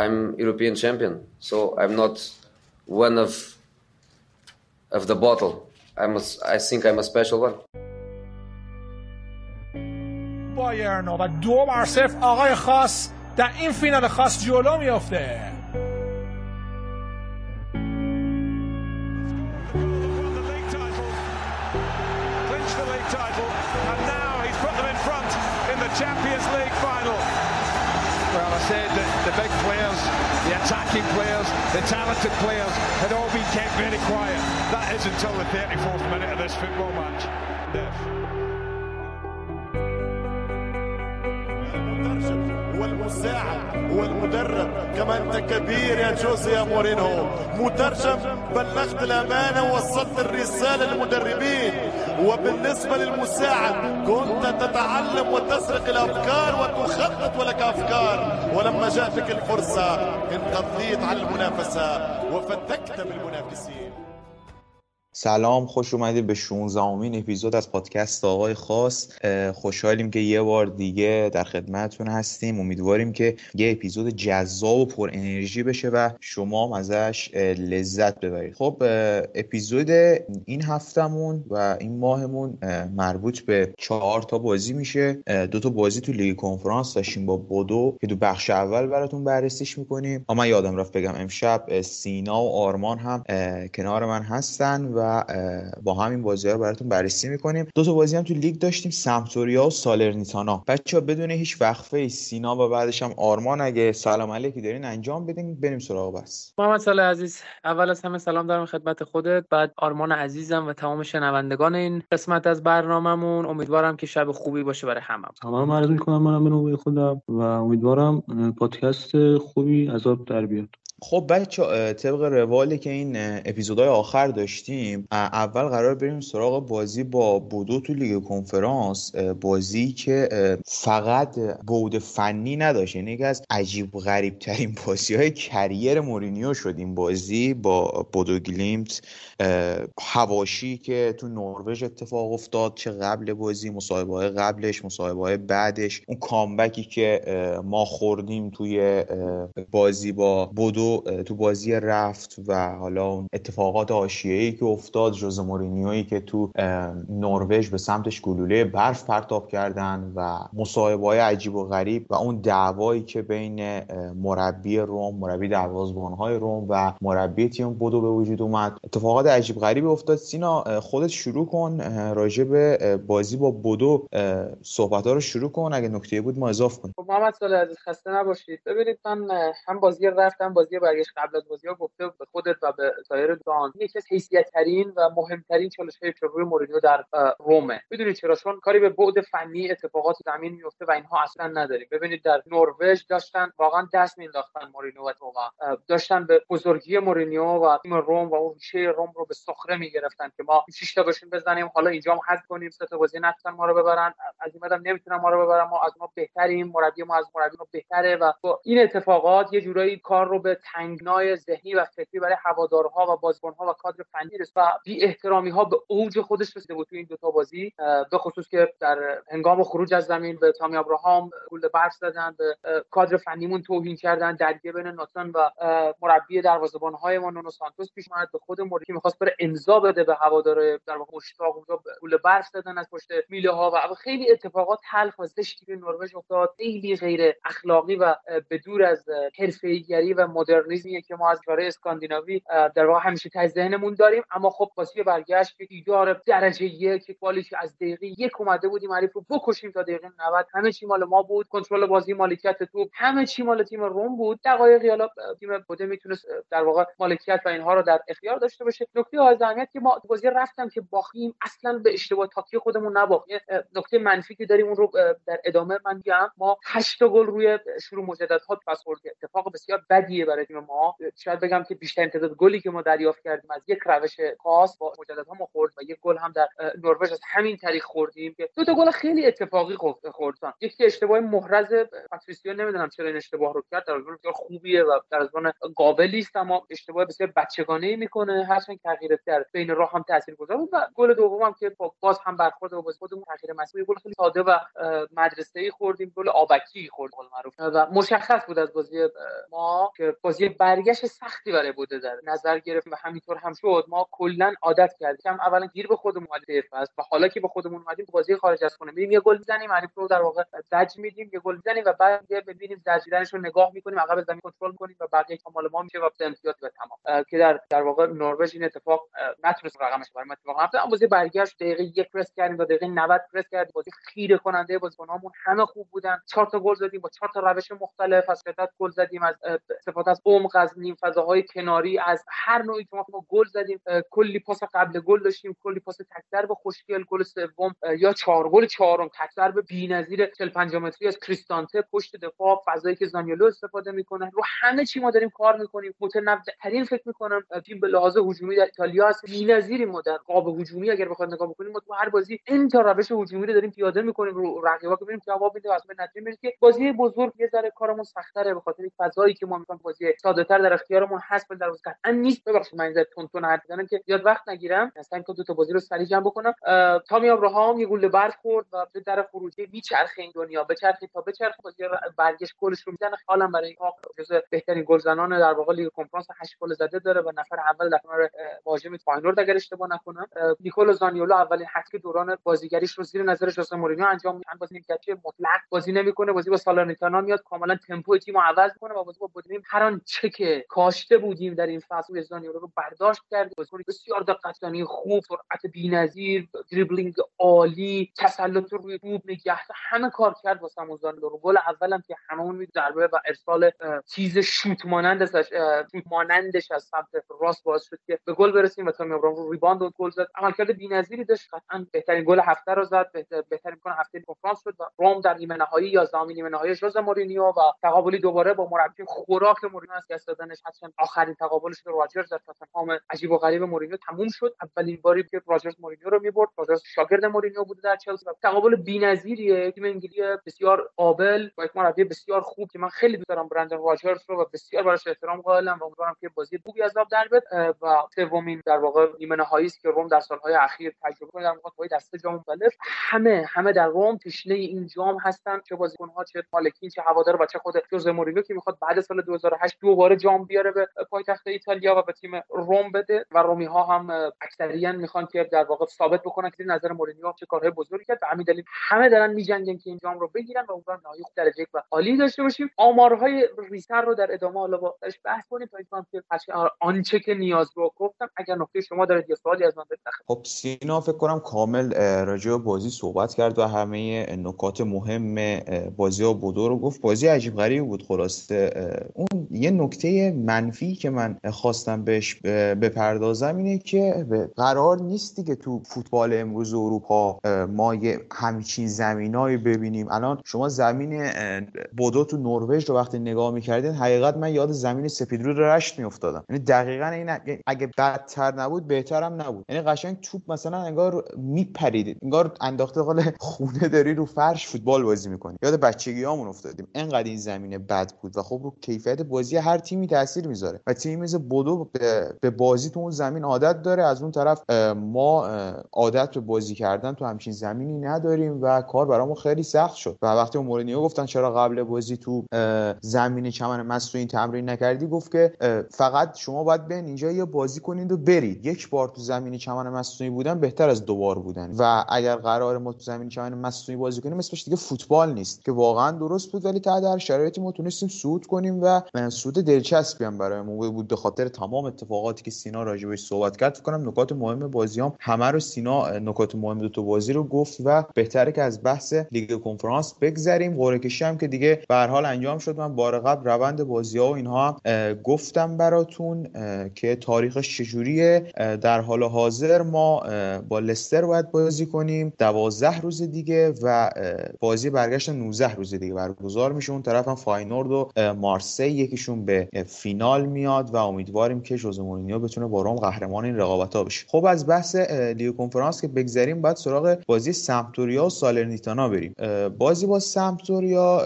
I'm European champion, so I'm not one of the bottle. I think I'm a special one. بایرن و 2-0 آقای خاص در این فینال خاص جلو میافته. Champions League final. Well, I said that the big players, the attacking players, the talented players had all been kept very quiet. That is until the 34th minute of this football match. والمساعد والمدرب كما انت كبير يا جوزي يا مورينو مترجم بلغت الامانه ووصلت الرساله للمدربين وبالنسبه للمساعد كنت تتعلم وتسرق الافكار وتخطط ولك افكار ولما جاتك الفرصه انقضيت على المنافسه وفتكت بالمنافسين. سلام، خوش اومدید به 16امین اپیزود از پادکست آقای خاص. خوشحالیم که یه بار دیگه در خدمتتون هستیم. امیدواریم که یه اپیزود جذاب و پر انرژی بشه و شما هم ازش لذت ببرید. خب اپیزود این هفتمون و این ماهمون مربوط به 4 بازی میشه. 2 بازی تو لیگ کنفرانس داشتیم با بودو که تو بخش اول براتون بررسیش میکنیم. اما یادم رفت بگم امشب سینا و آرمان هم کنار من هستن و با همین بازی‌ها رو براتون بررسی می‌کنیم. 2 بازی هم تو لیگ داشتیم، سمپدوریا و سالرنیتانا. بچه‌ها بدون هیچ وقفه سینا و بعدش هم آرمان اگه سلام علیکی دارین انجام بدین بریم سراغ بس. محمد صالح عزیز، اول از همه سلام دارم خدمت خودت، بعد آرمان عزیزم و تمام شنوندگان این قسمت از برنامه‌مون. امیدوارم که شب خوبی باشه برای هممون. تمام عرض می‌کنم منم به نوبه خودم و امیدوارم پادکست خوبی عذاب در بیاد. خب بچه‌ها طبق روالی که این اپیزودهای آخر داشتیم، اول قرار بریم سراغ بازی با بودو تو لیگ کنفرانس. بازی که فقط بود فنی نداشت، یعنی یکی از عجیب غریب ترین بازی‌های کریر مورینیو شد این بازی با بودو گلیمت. حواشی که تو نروژ اتفاق افتاد، چه قبل بازی، مصاحبه‌های قبلش، مصاحبه‌های بعدش، اون کامبکی که ما خوردیم توی بازی با بودو تو بازی رفت و حالا اون اتفاقات حاشیه‌ای که افتاد، ژوزه مورینیویی که تو نروژ به سمتش گلوله برف پرتاب کردن و مصاحبه‌های عجیب و غریب و اون دعوایی که بین مربی روم، مربی دروازه‌بان‌های روم و مربی تیم بودو به وجود اومد. اتفاقات عجیب غریبی افتاد. سینا خودت شروع کن، راجع به بازی با بودو صحبت‌ها رو شروع کن، اگه نکته‌ای بود ما اضافه کن. محمد صالح عزیز خسته نباشید. ببینید من هم بازی رفتم بازی برگشت قبل از بازی‌ها گفته به خودت و به سایر دان یکی از حیثیت‌ترین و مهم‌ترین چالش‌های تجربه مورینیو در رومه. می‌دونید چرا؟ چون کاری به بعد فنی اتفاقات زمین میفته و اینها اصلا نداریم. ببینید در نروژ داشتن واقعا دست می‌انداختن مورینیو و توقع داشتن به بزرگی مورینیو و تیم روم و اون چه روم رو به سخره می‌گرفتن که ما 6 تا باشیم بزنیم، حالا اینجا هم حذف کنیم، 3 تا بازی نتونن ما رو ببرن، از این بعدم نمی‌تونن ما رو ببرن، ما از ما بهتریم، مربی ما از مربی ما بهتره و این اتفاقات یه جورایی کار رو به تنگنای ذهنی و فکری برای هوادارها و بازیکن‌ها و کادر فنی رسید و بی احترامی‌ها به اوج خودش رسیده بود تو این 2 بازی، به خصوص که در هنگام خروج از زمین به تامی ابراهام گل برف زدن، به کادر فنیمون توهین کردن، درگیری بین ناتان و مربی دروازه‌بان‌های ما نونو سانتوس پیش اومد، به خود مربی می‌خواست بره امضا بده به هوادار در واقع مشتاق بود، گل برف زدن از پشت میله‌ها و خیلی اتفاقات تلخ و زشتی که نروژ افتاد، خیلی غیر اخلاقی و به دور از حرفه‌ای‌گری و مدرنیزمیه که ما از کاره اسکاندیناوی در واقع همیشه تاج ذهنمون داریم. اما خب بازی برگشت که ایدار درجه 1 که کوالیش از دقیقه 1 اومده بودیم حریف رو بکشیم تا دقیقه 90، همه چی مال ما بود، کنترل بازی، مالکیت توپ، همه چی مال تیم روم بود. دقایقی حالا تیم بوده میتونست در واقع مالکیت و اینها رو در اختیار داشته باشه. نکته اهمیت که ما بازی رفتم که باختیم اصلا به اشتباه تاکتیکی خودمون نباختیم. نکته منفی که داریم اون رو در ادامه من میگم. ما 8 گل روی شروع مجددات پاس خورد، اتفاق بسیار بدیه برای تیم ما شاید بگم که بیشترین تعداد گلی که ما دریافت کردیم از یک روش خاص با مجددها ما خورد و یک گل هم در نروژ از همین طریق خوردیم که دو تا گل خیلی اتفاقی خوردن. یکی اشتباه محرز پاتریسیو، نمیدونم چرا این اشتباه رو کرد، در واقع بسیار خوبیه و در زمان قابلی است اما اشتباه بسیار بچگانه‌ای میکنه، هرچند تغییرات در بین راه هم تاثیرگذار بود. و گل دومم که باز هم برخورد با خودمون تغییر مسیر، گل خیلی ساده و مدرسه‌ای خوردیم، گل آبکی خورد گل معروف و مشخص بود از بازی ما که بازی برگشت سختی برای بوده در نظر گرفتیم و همینطور هم شد. ما کلا عادت کردیم اولا گیر به خودمون اومدیم و حالا که به خودمون اومدیم بازی خارج از خونه می‌ریم یه گل می‌زنیم، حریف رو در واقع زج می‌دیم، یه گل می‌زنیم و بعد ببینیم زجیدنش رو نگاه می‌کنیم، عقب زمین کنترل می‌کنیم و بقیه کامال ما میشه و امتیاز و تمام. که در واقع نروژ این اتفاق نتونست رقمش برام اتفاق افتاد. بازی برگشت دقیقه 1 پرس کردیم و دقیقه 90 پرس کردیم، بازی خیره کننده، بازیکنامون همه خوب بودن، 4 تا گل زدیم با 4 تا روش مختلف، از شدت گل زدیم، از استفاده از عمق، از نیم فضاهای کناری، از هر نوعی که ما گل زدیم، کلی پاس قبل گل داشتیم، کلی پاس تک‌ضرب به خوشگل گل سوم یا 4 گل 4ام تک‌ضرب بی‌نظیر 45 متری از کریستانته پشت دفاع، فضایی که زانیولو استفاده می‌کنه، رو همه چی ما داریم کار می‌کنیم. متنوع‌ترین فکر می‌کنم تیم به لحاظ هجومی در ایتالیا است، بی‌نظیری ما در قاب هجومی اگر بخواد نگاه بکنیم، ما تو هر بازی این تا روش هجومی رو داریم پیاده می‌کنیم رو رقیبا که ببینیم جواب میده و اصلا نتیجه می‌گیره که بازی بزرگ یه ذره کارمون سخت‌تره به خاطر فضایی که ما می‌خوایم، بازی ساده‌تر در اختیارمون هست، ولی در واقع قطعاً نیست. ببخشید من تون حرف زدم که زیاد وقت نگیرم، مثلا که دو تا بازی رو سریع جمع بکنم. تامی ابراهام یه گل برد خورد و به در خروجی میچرخه این دنیا بچرخه تا بچرخه، بازی برگشت گلش رو میزنه، حالم برای کاپ جزو بهترین گلزنان در واقع لیگ کنفرانس 8 گل زده داره و نفر اول در کنار مهاجم فاینورد اگر اشتباه نکنم نیکولو زانیولو اولین هتک دوران بازیگریش رو زیر نظر ژوزه مورینیو انجام میده. بازی نیمکتی مطلق بازی نمیکنه، بازی با سالارنیتانا میاد کاملا تمپو تیمو عوض کنه و بازی با بودیم هر آن چه که کاشته بودیم در این فصل زانیولو رو برداشت کرد. بازیکن بسیار دقت‌دانی خوب، سرعت بی‌نظیر، دریبلینگ عالی، تسلط روی توپ، نگهداری، همه کار کرد واسمون زانیولو. گل اولام که همون می ضربه و ارسال چیز شوت مانندش از سمت راست باعث شد که به گل برسیم و تامی ابراهام رو ریباند و گل زد. عملکرد بی‌نظیری داشت، قطعاً بهترین گل هفته رو زد، بهترین گل هفته کنفرانس شد و روم در نیمه نهایی 11 نیمه نهایی ژوزه مورینیو و تقابلی دوباره با مربی خوراک مورینیو از دست دادنش، حتما آخرین تقابلش با راجرز در تاتنهام عجیب و غریب مورینیو تموم شد. اولین باری که راجرز مورینیو رو می‌برد، راجرز شاگرد مورینیو بوده در چلسی. تقابل بی‌نظیریه، تیم انگلیسی بسیار قابل با یک مربی بسیار خوب که من خیلی دوست دارم، برندن راجرز رو، و بسیار براش احترام قائلم و امیدوارم که بازی خوبی از آب در بیاد و سومین در واقع نیمه نهایی است که روم در سال‌های اخیر تجربه کرده در مقابل دسته جام مختلف. همه در روم تشنه این جام هستن، چه بازیکن‌ها، چه مالکین، چه هوادار و چه خود ژوزه مورینیو که می‌خواد بعد از سال 2008 دوباره جام بیاره به پایتخت ایتالیا و به تیم روم بده. و رومی‌ها هم اکثریاً می‌خوان که در واقع ثابت بکنن که نظر مورینیو چه کارهای بزرگی کرد. به همین دلیل همه دارن می‌جنگن که این جام رو بگیرن و اونم نهایی درجه یک و عالی داشته باشیم. آمارهای ریسر رو در ادامه حالا باش بحث کنیم تا اینکه آنچه که نیاز به گفتم. اگر نکته شما دارید یا سوالی از من بپرسید. خب سینا فکر کنم کامل راجع به بازی صحبت کرد و همه نکات مهم بازی و بودو رو گفت. بازی عجیب غریبی بود. خلاصه اون یه نکته منفی که من خواستم بهش بپردازم اینه که قرار نیست دیگه تو فوتبال امروز اروپا ما یه همچین زمینایی ببینیم. الان شما زمین بودو تو نروژ رو وقتی نگاه می‌کردین، حقیقت من یاد زمین سپیدرو رشت می‌افتادم. یعنی دقیقاً این اگه بدتر نبود بهترم نبود. یعنی قشنگ توپ مثلا انگار میپرید، انگار انداخته قال خونه داری رو فرش فوتبال بازی می‌کنی. یاد بچگیامون افتادیم. انقدر این زمین بد بود و خب رو کیفیت بازی هر تیمی تاثیر می‌ذاره. و تیم مثل بودو به بازی تو اون زمین عادت داره. از اون طرف ما عادت به بازی کردن تو همچین زمینی نداریم و کار برامون خیلی سخت شد. و وقتی مورینیو گفتن چرا قبل بازی تو زمین چمن مست این تمرین نکردی، گفت که فقط شما باید بین اینجا یه بازی کنید و برید. یک بار تو زمین چمن مصنوعی بودن بهتر از دوبار بودن و اگر قرار ما تو زمین چمن مصنوعی بازی کنیم اسمش دیگه فوتبال نیست. که واقعا درست بود، ولی تا در شرایطی ما تونستیم صعود کنیم و صعود دلچسبی هم برامون بود به خاطر تمام اتفاقاتی که سینا راجبش صحبت کرد. فکر کنم نکات مهم بازی هم همه رو سینا نکات مهم دو تا بازی رو گفت و بهتره که از بحث لیگ کنفرانس بگذریم. قرعه کشی هم که دیگه به هر حال انجام شد. من بار قبل روند بازی‌ها و اینها گفتم براتون که تاریخش چجوریه. در حال حاضر ما با لستر باید بازی کنیم 12 روز دیگه و بازی برگشت 19 روز دیگه برگزار میشه. اون طرف هم فاینورد و مارسی، یکیش تیمشون به فینال میاد و امیدواریم که ژوزه مورینیو بتونه با روم قهرمان این رقابت‌ها بشه. خب از بحث لیگ کنفرانس که بگذریم، بعد سراغ بازی سمپدوریا و سالرنیتانا بریم. بازی با سمپدوریا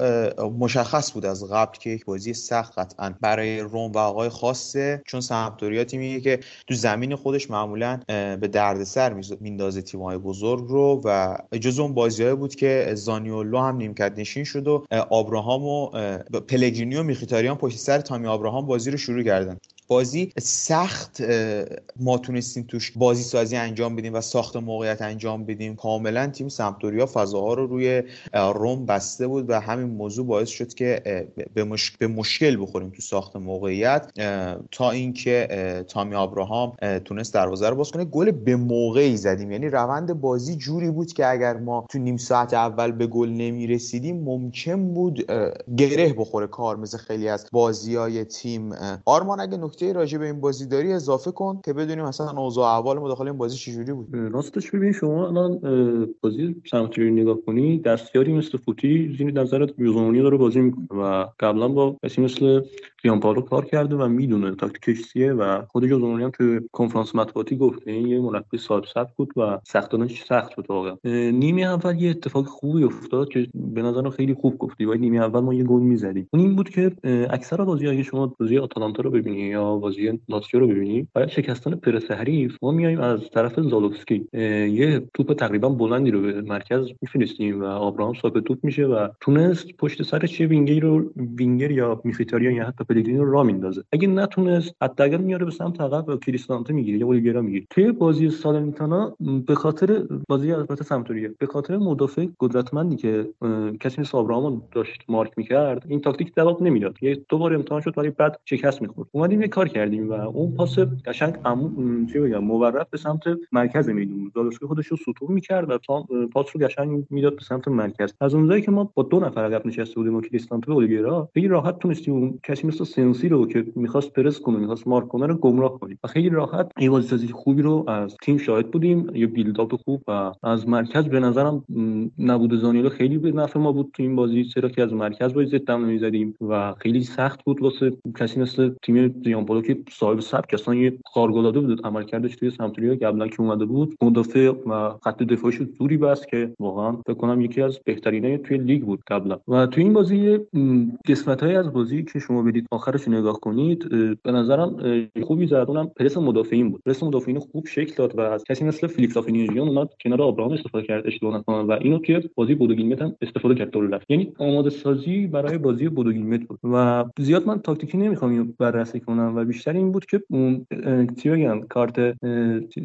مشخص بود از قبل که یک بازی سخت قطعا برای روم و آقای خاصه، چون سمپدوریا تیمیه که تو زمین خودش معمولا به دردسر میندازه تیم‌های بزرگ رو و جزو اون بازی‌های بود که زانیولو هم نیمکت نشین شد و آبراهام و پلگرینی و میخیتاریان پشت سر تامی آبراهام بازی رو شروع کردن. بازی سخت ما تونستیم توش بازی سازی انجام بدیم و ساخت موقعیت انجام بدیم. کاملا تیم سمپدوریا فضاها رو روی روم بسته بود و همین موضوع باعث شد که به مشکل بخوریم تو ساخت موقعیت، تا اینکه تامی آبراهام تونست دروازه رو باز کنه. گل به موقعی زدیم، یعنی روند بازی جوری بود که اگر ما تو نیم ساعت اول به گل نمیرسیدیم ممکن بود گره بخوره کار مثل خیلی از بازی‌های تیم. آرمان اگه نکته راجع به این بازی داری اضافه کن که بدونیم مثلا اوضاع احوال مداخله این بازی چجوری بود. راستش ببین شما الان بازی سمپدوریا نگاه کنی، دستیاری مثل فوتی زیر نظرت بیزونی داره بازی میکنه و قبلا با کسی مثل پیانپالو کار کرده و میدونه تاکتیکش چیه و خود جوزونی هم تو کنفرانس مطبوعاتی گفت این یه مربی صاحب سبک بود و سختانش سخت بود. واقعا نیمه اول یه اتفاق خوبی افتاد که به نظرم خیلی خوب گفتی، باید نیمه اول ما یه گل می‌زدیم. اون این بود که اکثر بازی‌ها شما بازی آتالانتا رو ببینی یا بازی لاتزیو رو ببینی، برای شکستن پرس حریف ما میایم از طرف زالوفسکی یه توپ تقریبا بلندی رو به مرکز می‌فرستیم و آبراهام صاحب توپ میشه و تونست پشت سرش وینگر یا میخیتاریان یا حتی دیگه رو میندازه. اگه نتونست حداقل میاره به سمت عقب و کریستانته میگیره یا اولیگرا میگیره. توی بازی سالرنیتانا به خاطر بازی البته سمپدوریا به خاطر مدافع قدرتمندی که کسی مثل آبراهام داشت مارک میکرد این تاکتیک جواب نمیداد. یه دو بار امتحان شد ولی بعد شکست میخورد. اومدیم یه کار کردیم و اون پاس قشنگ مورب به سمت مرکز میدون. زالوفسکی خودش رو سطور میکرد و پاس رو قشنگ میداد به سمت مرکز. از اونجایی که ما با دو نفر عقب نشسته بودیم و کریستانته و اولیگرا خیلی راحت تونستیم کسی مثل سنسی رو که می‌خواست پرس کنه، می‌خواست مارک کنه رو گمراه کنیم و خیلی راحت ایوازسازی خوبی رو از تیم شاهد بودیم، یه بیلداپ خوب و از مرکز. به نظرم نبود زانیلو خیلی به نفع ما بود تو این بازی، چرا که از مرکز بازی زدم نمی‌زدیم و خیلی سخت بود واسه کسی مثل تیم دیامپولو که صاحب سبک اصلا یه خارق‌العاده بود. عملکردش توی سمپدوریا قبلا که اومده بود مدافع و خط دفاعش زوری بست که واقعا فکر کنم یکی از بهترینای توی لیگ بود قبلا. و تو این بازی قسمت‌های از بازی که شما بدید آخرش نگاه کنید به نظرم خوبی زد، اونم پرس مدافعین بود. پرس مدافعین خوب شکل داد و از کسی مثل فلیکسافینیجیان اومد کنار آبراهام استفاده کرد اشتباه نکنه و اینو توی بازی بودوگیمت هم استفاده کرد دور رفت، یعنی آماده سازی برای بازی بودوگیمت بود. و زیاد من تاکتیکی نمیخوام اینو بررسی کنم و بیشتر این بود که تیوگان کارت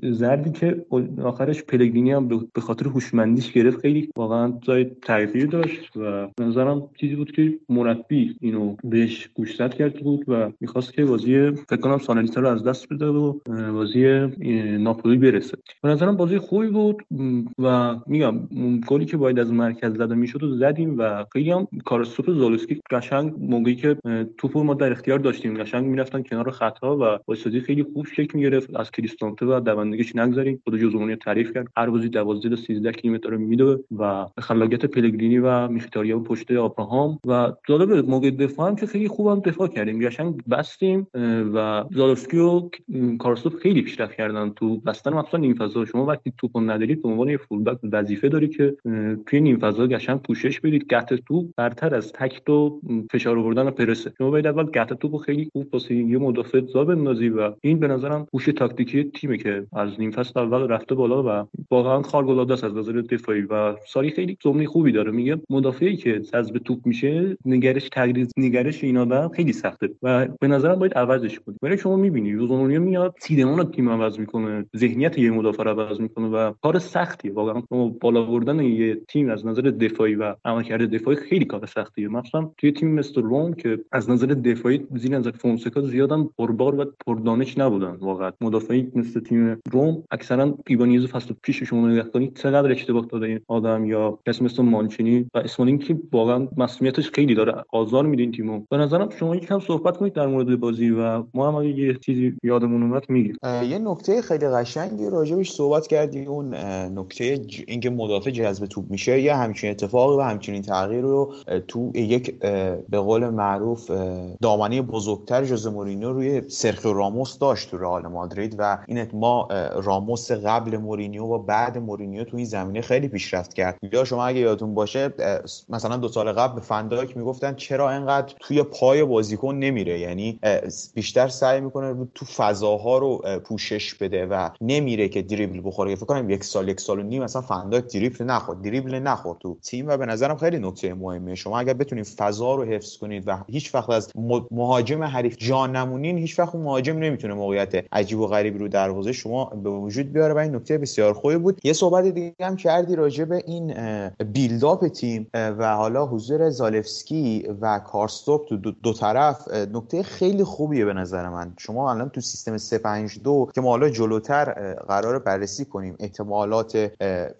زردی که آخرش پلگرینی هم به خاطر هوشمندیش گرفت خیلی واقعا جای تعریفی داشت و به نظرم چیزی بود که مربی اینو بهش گوش داد کرد بود و می‌خواست که بازی فکر کنم سالرنیتانا رو از دست بده و بازی ناپولی برسه. به نظرم بازی خوبی بود و میگم گلی که باید از مرکز زده میشد و زدیم و خیلی هم کار سوپ زالوفسکی قشنگ موقعی که توپو ما در اختیار داشتیم قشنگ میرفتن کنار خطا و بازی خیلی خوب شکل میگرفت. از کریستانته و دوندگیش نگذاریم، خود جزونی تعریف کرد، هر بازی 12 تا 13 کیلومتر میدوه و خلاقیت پلگرینی و میخیتاریان پشت آبراهام و جالب موقع دفاعم که خیلی خوبم دفاع کردیم، قشنگ بستیم و زالوفسکی و کارسوف خیلی پیشرفت کردن تو بستن مثلا نیم فضا. شما وقتی توپو نداری به عنوان یه فولبک وظیفه داری که توی نیم فضا قشنگ پوشش بدید. گت توپ برتر از تکت و فشار آوردن پرسه، شما باید اول گت توپو خیلی خوب واسه یه مدافع جا بندازی و این به نظرم هوش تاکتیکی تیمی که از نیم فصل اول رفته بالا و واقعا خارق‌العاده است از نظر دفاعی. و ساری خیلی جمله خوبی داره، میگه مدافعی که جذب توپ میشه نگرش اینا داره خیلی سخته و به نظرم باید عوضش کنید. برای شما می‌بینی روزونیا میاد سیدمون رو تیم عوض میکنه، ذهنیت یه مدافع رو عوض میکنه و کار سختیه واقعا. بالا بردن یه تیم از نظر دفاعی و عملکرد دفاعی خیلی کار سختیه، مثلا توی تیم مثل روم که از نظر دفاعی زیر نظر فونسکا زیاد هم پربار و پردانش نبودن واقعا. مدافعین مثل تیم روم اکثرا ایبانیزو فصل پیش شما نگاه کنید چقدر اشتباه داده این آدم، یا کسی مثل مانچینی و اسمالینگ که واقعا مسئولیتش خیلی داره آزار میده این تیمو. به نظرم شما یکم صحبت کنید در مورد بازی و ما هم اگه یه چیزی یادمون اومد میگیم. یه نکته خیلی قشنگی راجبش صحبت کردی، اون نکته اینکه مدافع جذب توپ میشه، یه همچین اتفاقی و همچین تغییر رو تو یک به قول معروف دامنه بزرگتر ژوزه مورینیو روی سرخیو راموس داشت تو رئال مادرید و این ما راموس قبل مورینیو و بعد مورینیو تو این زمینه خیلی پیشرفت کرد. یا شما اگه یادتون باشه مثلا 2 سال قبل به فندایک میگفتن چرا اینقدر توی پای بازیکن نمیره، یعنی بیشتر سعی میکنه تو فضاها رو پوشش بده و نمیره که دریبل بخوره. فکر کنم 1 سال 1 سال و نیم مثلا فندایک دریبل نخورد تو تیم و به نظرم خیلی نکته مهمه. شما اگر بتونید فضا رو حفظ کنید و هیچ وقت از مهاجم حریف جا نمونین، هیچ وقت مهاجم نمیتونه موقعیت عجیب و غریبی رو دروازه شما به وجود بیاره و این نکته بسیار خوبی بود. یه صحبت دیگه هم کردی راجع به این بیلداپ تیم و حالا حضور زالفسکی و کارستوب تو دو طرف نکته خیلی خوبیه به نظر من. شما الان تو سیستم 352 که ما حالا جلوتر قراره بررسی کنیم احتمالات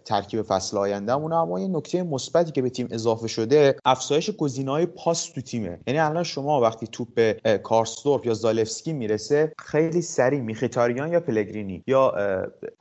ترکیب فصل آیندهمون، اما این نکته مثبتی که به تیم اضافه شده افزایش گزینه‌های پاس تو تیمه. یعنی الان شما وقتی توپ به کارستوب یا زالفسکی میرسه خیلی سریع میخیتاریان یا پلگرینی یا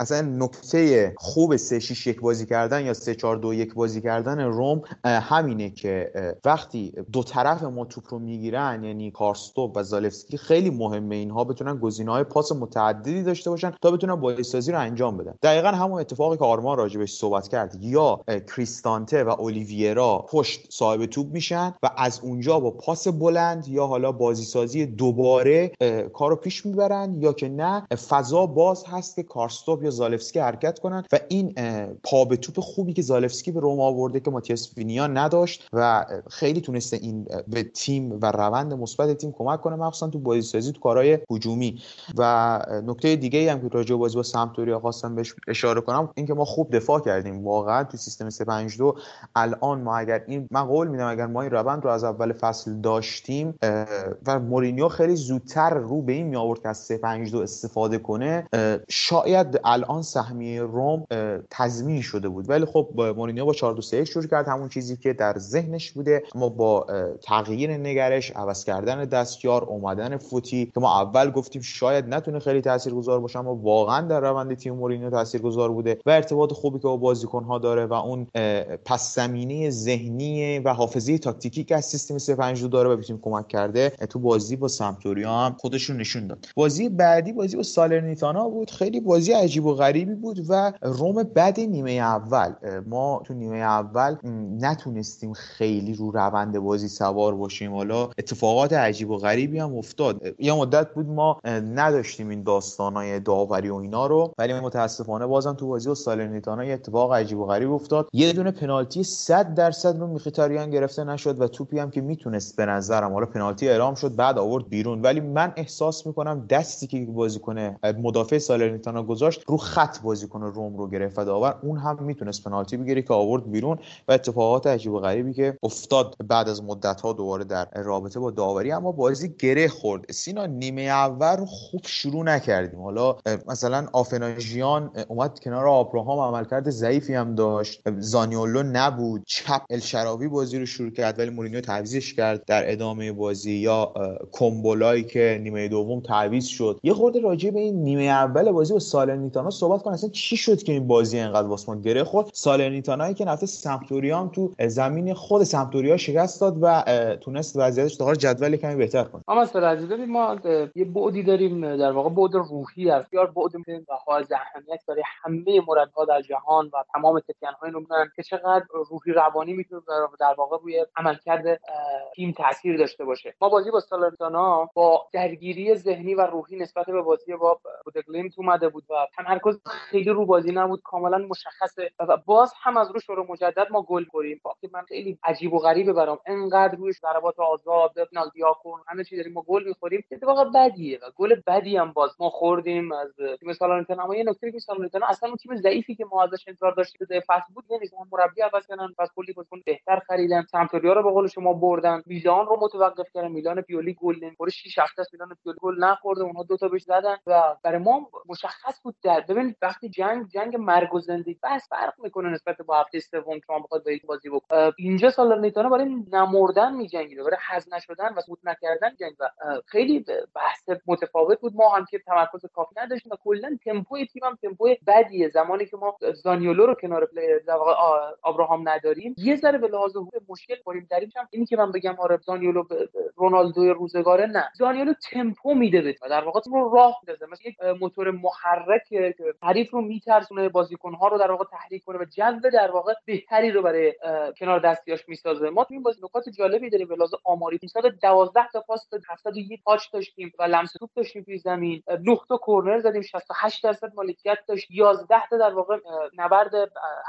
اصلا نکته خوب 3-6-1 بازی کردن یا 3-4-2-1 بازی کردن روم همینه که وقتی دو طرف ما توپ رو میگیرن، یعنی کارستوب و زالفسکی، خیلی مهمه اینها بتونن گزینه‌های پاس متعددی داشته باشن تا بتونن بازیسازی رو انجام بدن. دقیقاً همون اتفاقی که آرمان راجبش صحبت کرد، یا کریستانته و اولیویرا پشت صاحب توپ میشن و از اونجا با پاس بلند یا حالا بازیسازی دوباره کارو پیش میبرن، یا که نه فضا باز هست که کارستوب یا زالفسکی حرکت کنن و این پا به توپ خوبی که زالفسکی به روم آورده که ماتیاس وینیا نداشت و خیلی تونسته این به تیم و روند مثبت تیم کمک کنه، مخصوصا تو بازیسازی تو کارهای هجومی. و نکته دیگه هم که راجع به بازی با سمتوریا خواستم بهش اشاره کنم اینکه ما خوب دفاع کردیم واقعا تو سیستم 352. الان ما اگر این، من قول میدم اگر ما این روند رو از اول فصل داشتیم و مورینیو خیلی زودتر رو به این می آورد که از 352 استفاده کنه، شاید الان سهمیه روم تضمین شده بود. ولی خب مورینیو با 4-2-3-1 شروع کرد، همون چیزی که در ذهنش بوده، ما با تغییر نگرش، عوض کردن دستیار، اومدن فوتی که ما اول گفتیم شاید نتونه خیلی تاثیرگذار باشه، اما واقعا در روند تیم مورینیو تاثیرگذار بوده و ارتباط خوبی که با بازیکن‌ها داره و اون پس زمینه ذهنی و حافظه تاکتیکی که از سیستم 352 داره به تیم کمک کرده، تو بازی با سمتوریا هم خودشون نشون داد. بازی بعدی بازی با سالرنیتانا بود، خیلی بازی عجیب و غریبی بود و روم بعد نیمه اول، ما تو نیمه اول نتونستیم خیلی رو روند بازی سوار باشیم، حالا اتفاقات عجیب و غریبی هم افتاد. یه مدت بود ما نداشتیم این داستانای داوری و اینا رو، ولی متاسفانه بازم تو بازی با سالرنیتانا یه اتفاق عجیب و غریب افتاد. یه دونه پنالتی 100% رو میخیتاریان گرفته نشد و توپی هم که میتونست به نظرم، حالا پنالتی اعلام شد بعد آورد بیرون، ولی من احساس میکنم دستی که بازیکن مدافع سالرنیتانا گذاشت رو خط بازیکن روم رو گرفت و داور اون هم میتونست پنالتی بگیره که آورد بیرون و اتفاقات عجیب و غریبی که افتاد بعد از مدت ها دوباره در رابطه با داوری. اما بازی گره خورد. سینا نیمه اول خوب شروع نکردیم، حالا مثلا آفناژیان اومد کنار آبراهام، عملکرد ضعیفی هم داشت، زانیولو نبود، چپ الشراوی بازی رو شروع کرد ولی مورینیو تعویضش کرد در ادامه بازی، یا کومبولایی که نیمه دوم تعویض شد. یه خورده راجع به این نیمه اول بازی با سالرنیتانا صحبت کن، اصلا چی شد که این بازی انقدر واسه ما گره خورد؟ سالرنیتانایی که رفت سمتوریا هم تو زمین خود سمتوریا شکست داد و تونست وضعیتش تا جدول کمی بهتر کنه. اما از برزیل ما یه بعدی داریم، در واقع بعد روحی است، یار بعد مهمه و اهمیت برای همه مربی‌ها در جهان و تمام کپتن‌های نمونن که چقدر روحی روانی میتونه در واقع روی عملکرد تیم تاثیر داشته باشه. ما بازی با سالرنیتانا با درگیری ذهنی و روحی نسبت به بازی با بودگلینت اومده بود و تمرکز خیلی رو بازی نبود، کاملا مشخصه و باز هم از روش رو مجدد ما گل خوریم. واقعا من خیلی عجیب و غریبه برام، انقدر روش ضربات آزاد، پنالتی ها خورد، همه چی داریم ما گل میخوریم، اتفاقا بدیه و گل بدی هم باز ما خوردیم از تیم سالرنیتانا. اما یه نکته که سالرنیتانا اصلا اون تیم ضعیفی که ما ازش انتظار داشتیم تو فصل بود، یعنی اون مربی عوض کردن، پس کلی بازیکن بهتر خریدن، سمتوریا رو به قول شما بردن، میلان رو متوقف کردن، میلان پیولی گل نمیخوره 6 مشخص میدان گل نخورده، اونها دو تا بهش زدن و برای ما مشخص بود. در ببین وقتی جنگ مرگ و زندگی بس فرق میکنه نسبت به هفته سوم شما بخواد با یک بازی بکنه. اینجا سالارنیتانا برای نمردن میجنگید، برای هضم نشدن و سقوط نکردن جنگ و خیلی بحث متفاوت بود. ما هم که تمرکز کافی نداشتیم و کلا تمپوی تیم هم تمپوی بدیه. زمانی که ما زانیولو رو کنار پلیر در واقع ابراهام نداریم یه ذره به لحاظ مشکل بریم دریم. اینی که من بگم آره زانیولو رونالدو روزگاره، نه، زانیولو تمپو میده بهت و در واقع رو راه میندازه، مثل یک موتور محرکه که حریف رو میترسونه، بازیکن‌ها رو در واقع تحریک کنه و جو در واقع بهتری رو برای کنار دستیاش میسازه. ما تو این بازی نکات جالبی داریم به لحاظ آماری. 512 تا پاس داد، 71 تاچ داشتیم و لمس توپ داشتیم توی زمین، 9 تا کورنر زدیم، 68% مالکیت داشت، 11 تا در واقع نبرد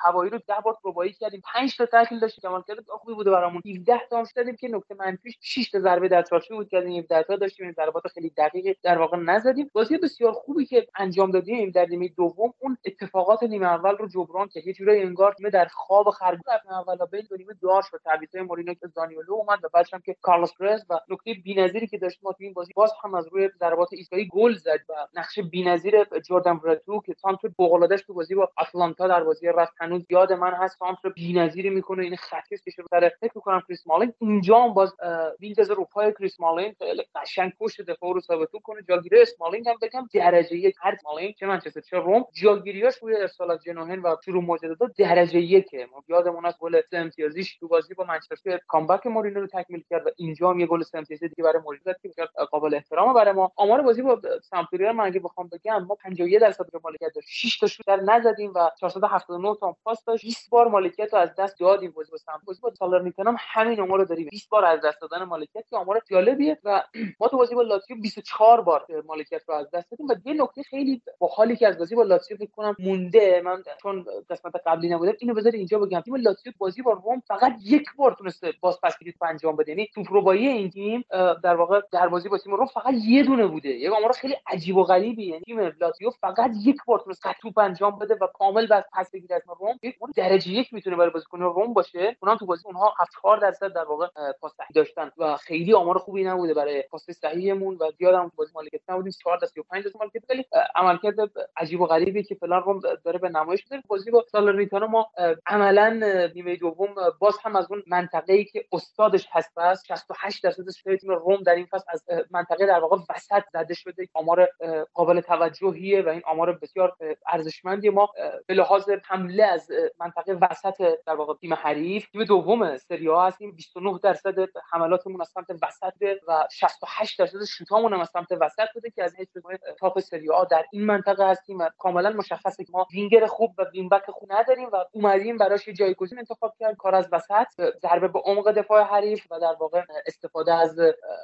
هوایی رو 10 بار ربایی کردیم، 5 تا تکل داشتیم کمال کرد خوبی بوده برامون، 17 تا هم شدیم که نکته منفیش 6 تا ضربه در چارچوب بود که 17 تا داشتیم، این ضربات خیلی دقیق در واقع نزدیم. بازی بسیار خوبی که انجام دادیم در نیمه دوم اون اتفاقات نیمه اول رو جبران کرد. یه جوری انگار که در خواب خرگوش رفتن اولا بین دو نیمه دار شد. تعویضای مورینیو که زانیولو اومد و بعدش هم که کارلوس پرز و نکته بی‌نظیری که داشت ما تو این بازی باز هم از روی ضربات ایستگاهی گل زد و نقش بی‌نظیر جردن وراتو که سانتر بوقلادش تو بازی با آتالانتا در بازی رفت هنوز یاد من هست، سانتر بی‌نظیری میکنه، این خطیش که شده فکر می‌کنم کریس مالین اینجا هم باز ویندز رو پای کریس مالین خیلی قشنگ پشت دفاع رو ثابت کنه. جاگیری اسمالینگ هم بگم درجه یک هر مالین چه منچستر چه روم جاگیریاش روی ارسال از جناحین و شروع مجدد درجه یکه. ما یادمون هست گل سمتیازیش تو بازی با منچستر کامبک مورینیو رو تکمیل کرد و اینجا هم یه گل سمتیازی دیگه برای مورینیو که قابل احترامه. برای ما آمار بازی با سمپدوریا من اگه بخوام بگم ما 51% مالکیت داشت، 6 تا شوت در نزدیم و 479 تا پاس داشت، 20 بار مالکیت رو از دست دادیم. بازی با سمپدوریا با سالارنیتانا هم همین آمارو داریم، 20 بار از دست دادن مالکیت که آمار جالبیه و ما تو بازی با لاتزیو 24 بار مالکیت رو از دست دادیم. و یه نکته خیلی باحالی که از بازی با لاتزیو فکر کنم مونده، من چون قسمت قبلی نبودم اینو بذار اینجا بگم، تیم لاتزیو بازی با روم فقط یک بار تونسته بازپسگیری رو انجام بده، یعنی توپ ربایی این تیم در واقع در بازی با تیم روم فقط یه دونه بوده. یک آمار خیلی عجیب و غریبی، یعنی تیم لاتزیو فقط یک بار تونسته توپ انجام بده و کامل بازپسگیری از روم یک درجه یک میتونه برای بازیکن روم باشه. اونم تو بازی اونها 74% در واقع پاس صحیح داشتن و خیلی آمار خوبی نبوده برای پاس صحیحمون و زیادم بازی مالکیت نبودیم، 4 تا 35 تا مالکیت، ولی عملکرد عجیب و غریبی که فلان روم داره به نمایش میاره. بازی با سالارنیتانا ما عملاً نیمه دوم باز هم از اون منطقه‌ای که استادش هست بس 68% تیم روم در این فصل از منطقه در واقع وسط زده شده. آمار قابل توجهیه و این آمار بسیار ارزشمندی. ما به لحاظ حمله از منطقه وسط در واقع تیم حریف تیم دوم سری آ هستیم، 29% حملاتمون از سمت وسط و 68% شوتامون هم از سمت وسط بوده که از هیچ گونه تاپ سری آ در این منطقه هستیم و کاملا مشخصه که ما وینگر خوب و وینگ بک خوب نداریم و اومدیم براش یه جایگزین انتخاب کردن کار از وسط، ضربه به عمق دفاع حریف و در واقع استفاده از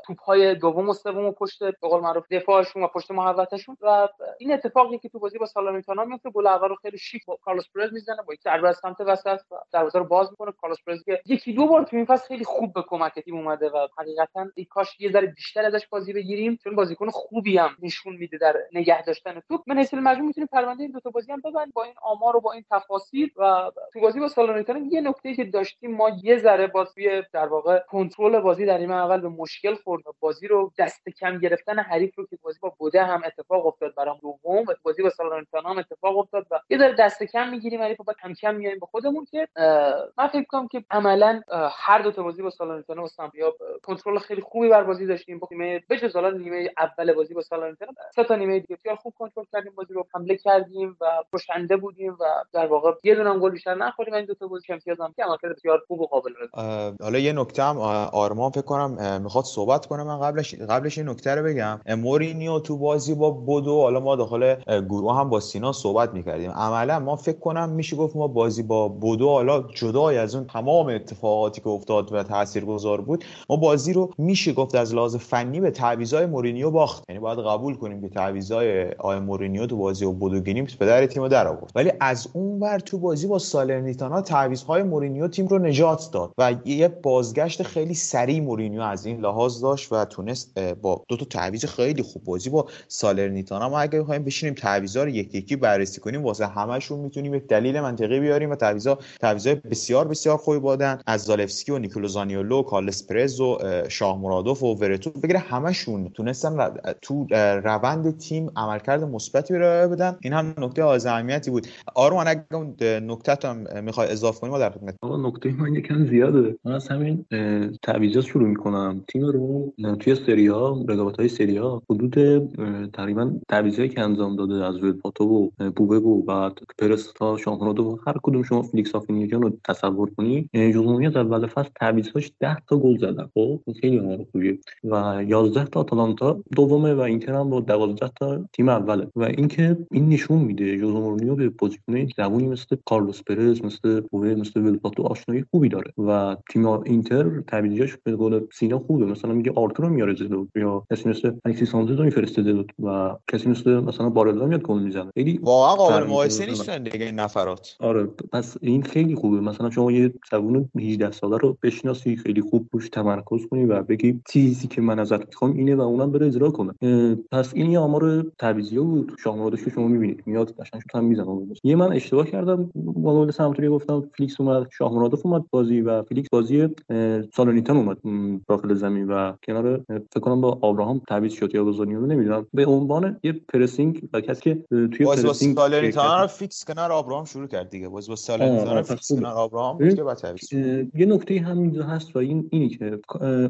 توپ‌های دوم و سوم و پشت به قول معروف دفاعشون و پشت محوطه‌شون. و این اتفاقی که تو بازی با سالارنیتانا میفته، گل اول رو خیلی شیک با کارلوس پرز میزنه با یک ضربه از سمت وسط و دروازه رو باز می‌کنه. کارلوس پرز که یکی دو بار تو این فصل خیلی خوب به کمک تیم اومده و حقیقتاً ای کاش یه ذره بیشتر ازش بازی بگیریم چون بازیکن خوبی هم نشون میده در نگه داشتن توپ. من حسین مجموع می‌تونیم پرونده این دو تا بازی هم ببند با این آمار و با این تفاصیل. و تو بازی با سالارنیتانا یه نکته‌ای که داشتیم ما یه ذره بازی در واقع کنترل بازی در نیمه اول به مشکل خورد، بازی رو دست کم گرفتن حریف رو که بازی با بوده هم اتفاق افتاد برام دوم و بازی با سالارنیتانا هم اتفاق افتاد و یه ذره دست کم می‌گیریم حریف رو، بعد کم کم میایم به خودمون که من فکر می‌کنم که عملاً هر دو تا بازی با سالارنیتانا و سمپیا کنترل خیلی خوبی بر بازی داشتیم. با نیمه بجز حالا نیمه اول بازی با سالارنیتانا سه تا نیمه دیگه بسیار خوب کنترل کردیم، بازی رو حمله کردیم و پشنده بودیم و در واقع یه دونه گل بیشتر نخوردیم. این دو تا بازی امتیاز هم که عملکرد بسیار خوب و قابل رضایت. حالا یه نکته هم آرمان فکر کنم میخواد صحبت کنه، من قبلش این نکته رو بگم. مورینیو تو بازی با بودو، حالا ما داخل گروه هم با سینا صحبت میکردیم، عملا ما فکر کنم میشه گفت ما بازی با بودو، حالا جدای از اون تمام اتفاقاتی که افتاد و تاثیرگذار بود، ما بازی رو میشه گفت از لحاظ فنی به تعویضای مورینیو باخت. یعنی باید قبول کنیم که تعویضای آی مورینیو تو بازی با بودو گینیمس پدر تیمو در آورد، ولی از اون ور تو بازی با سالرنیتانا تعویضهای مورینیو تیم رو نجات داد و یه بازگشت خیلی سریع مورینیو از این لحاظ داشت و تونست با دو تا تعویض خیلی خوب بازی با سالرنیتانا. ما اگه بخوایم بشینیم تعویضا رو یک یکی بررسی کنیم واسه همه‌شون میتونیم یک دلیل منطقی بیاریم و تعویضای بسیار بسیار خوبی بودن از زالفسکی و نیکولو زانیولو و کارلس پرز و شاه مرادوف و ورتو. بالاخره همشون تونستن تو روند تیم عملکرد مثبتی ارائه بدن. این هم نکته از اهمیتی بود. آرمان اگه اون نکته هم میخوای اضافه کنی ما در خدمت. آقا نکته من یکم زیاده. من از همین تعویضات شروع میکنم. تیم رو توی سری ها، رقابت‌های سری ها حدود تقریبا تعویضایی که انجام داده از ولپاتو و بوبه و بعد پرستا شانگرادو هر کدوم شما فلیکس آفینیان رو تصور کنی، جمهوری از اول فصل تعویضاش 10 تا گل زدن. خب خیلی خوبه و 11 تا آتالانتا دومه و اینتر هم با 12 تا تیم اوله و اینکه این نشون میده ژوزه مورینیو به پوزیشن جوونی مثل کارلوس پرز، مثل بوبه، مثل ولپاتو آشنایی خوبی داره و تیم اینتر تعویضاش به قول سینا خوبه. مثلا میگه آرتور میاره جلو یا کسی مثل الکسی سانچز رو میفرسته جلو و کسی مثلا بارلا میاد گل میزنه. خیلی واقعا قابل مقایسه نیستن دیگه این نفرات. آره پس این خیلی خوبه. مثلا شما یه جوون 18 ساله رو بشناسی، خیلی خوب روش تمرکز کنی و بگی چیزی که من ازت میخوام اینه و اونم بره اجرا کنه. پس این آمار تعویضی بود شاملش که شما میبینید میاد قشنگ شوت هم میزنه. یه من اشتباه کردم مقابل سمطوری گفتم فلیکس اومد، شاهمرادوف اومد بازی و فلیکس بازی سالونیتان اومد داخل زمین و کنار فکر کنم با آبراهام تعویض شد یا بازونیو نمیدونم به عنوان یه پرسینگ و کسی که توی پرسینگ سالونیتان رو فیکس کنار آبراهام شروع کرد دیگه. باز با سالونیتان فیکس کنار آبراهام دیگه بعد تعویض. یه نکته همین هست و اینی که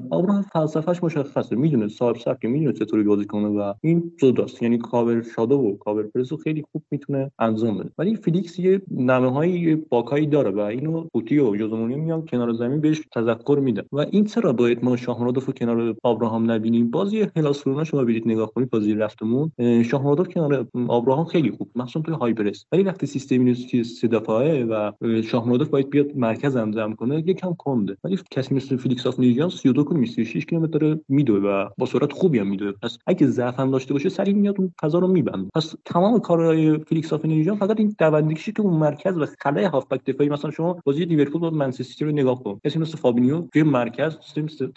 آبراهام فلسفه‌اش مشخصه، میدونه صاحب سبک، میدونه چطوری بازی کنه و این زوداست، یعنی کاور شادو و کاور پرسو خیلی خوب میتونه انجام بده. ولی فلیکس یه نمه‌های باکایی داره و اینو قوطیو و جوزمونی میام کنار زمین بهش تذکر میده و این چرا باید ما شاهرادوف کنار آبراهام نبینیم. بازی هلاسورونا شما برید نگاه کنید، بازی رفتمون شاهرادوف کنار آبراهام خیلی خوب مخصوصا توی های پرس، ولی وقتی سیستمی که سه دفاعه و شاهرادوف باید بیاد مرکز انجام کنه یکم کنده، ولی کسی مثل فلیکس آف نیجان 32 کیلو 36 کیلومتر میدوه و با سرعت خوبی هم میدوه. پس اگه ضعف هم داشته باشه سریع میاد اون فضا رو میبنده. پس تمام کارهای فلیکس آف نیجان فقط این دوندگیشه که اون مرکز و خلای هافبک دفاعی. مثلا شما بازی لیورپول با منچستر رو نگاه کن، کسی مثل فابینیو توی مرکز سیستم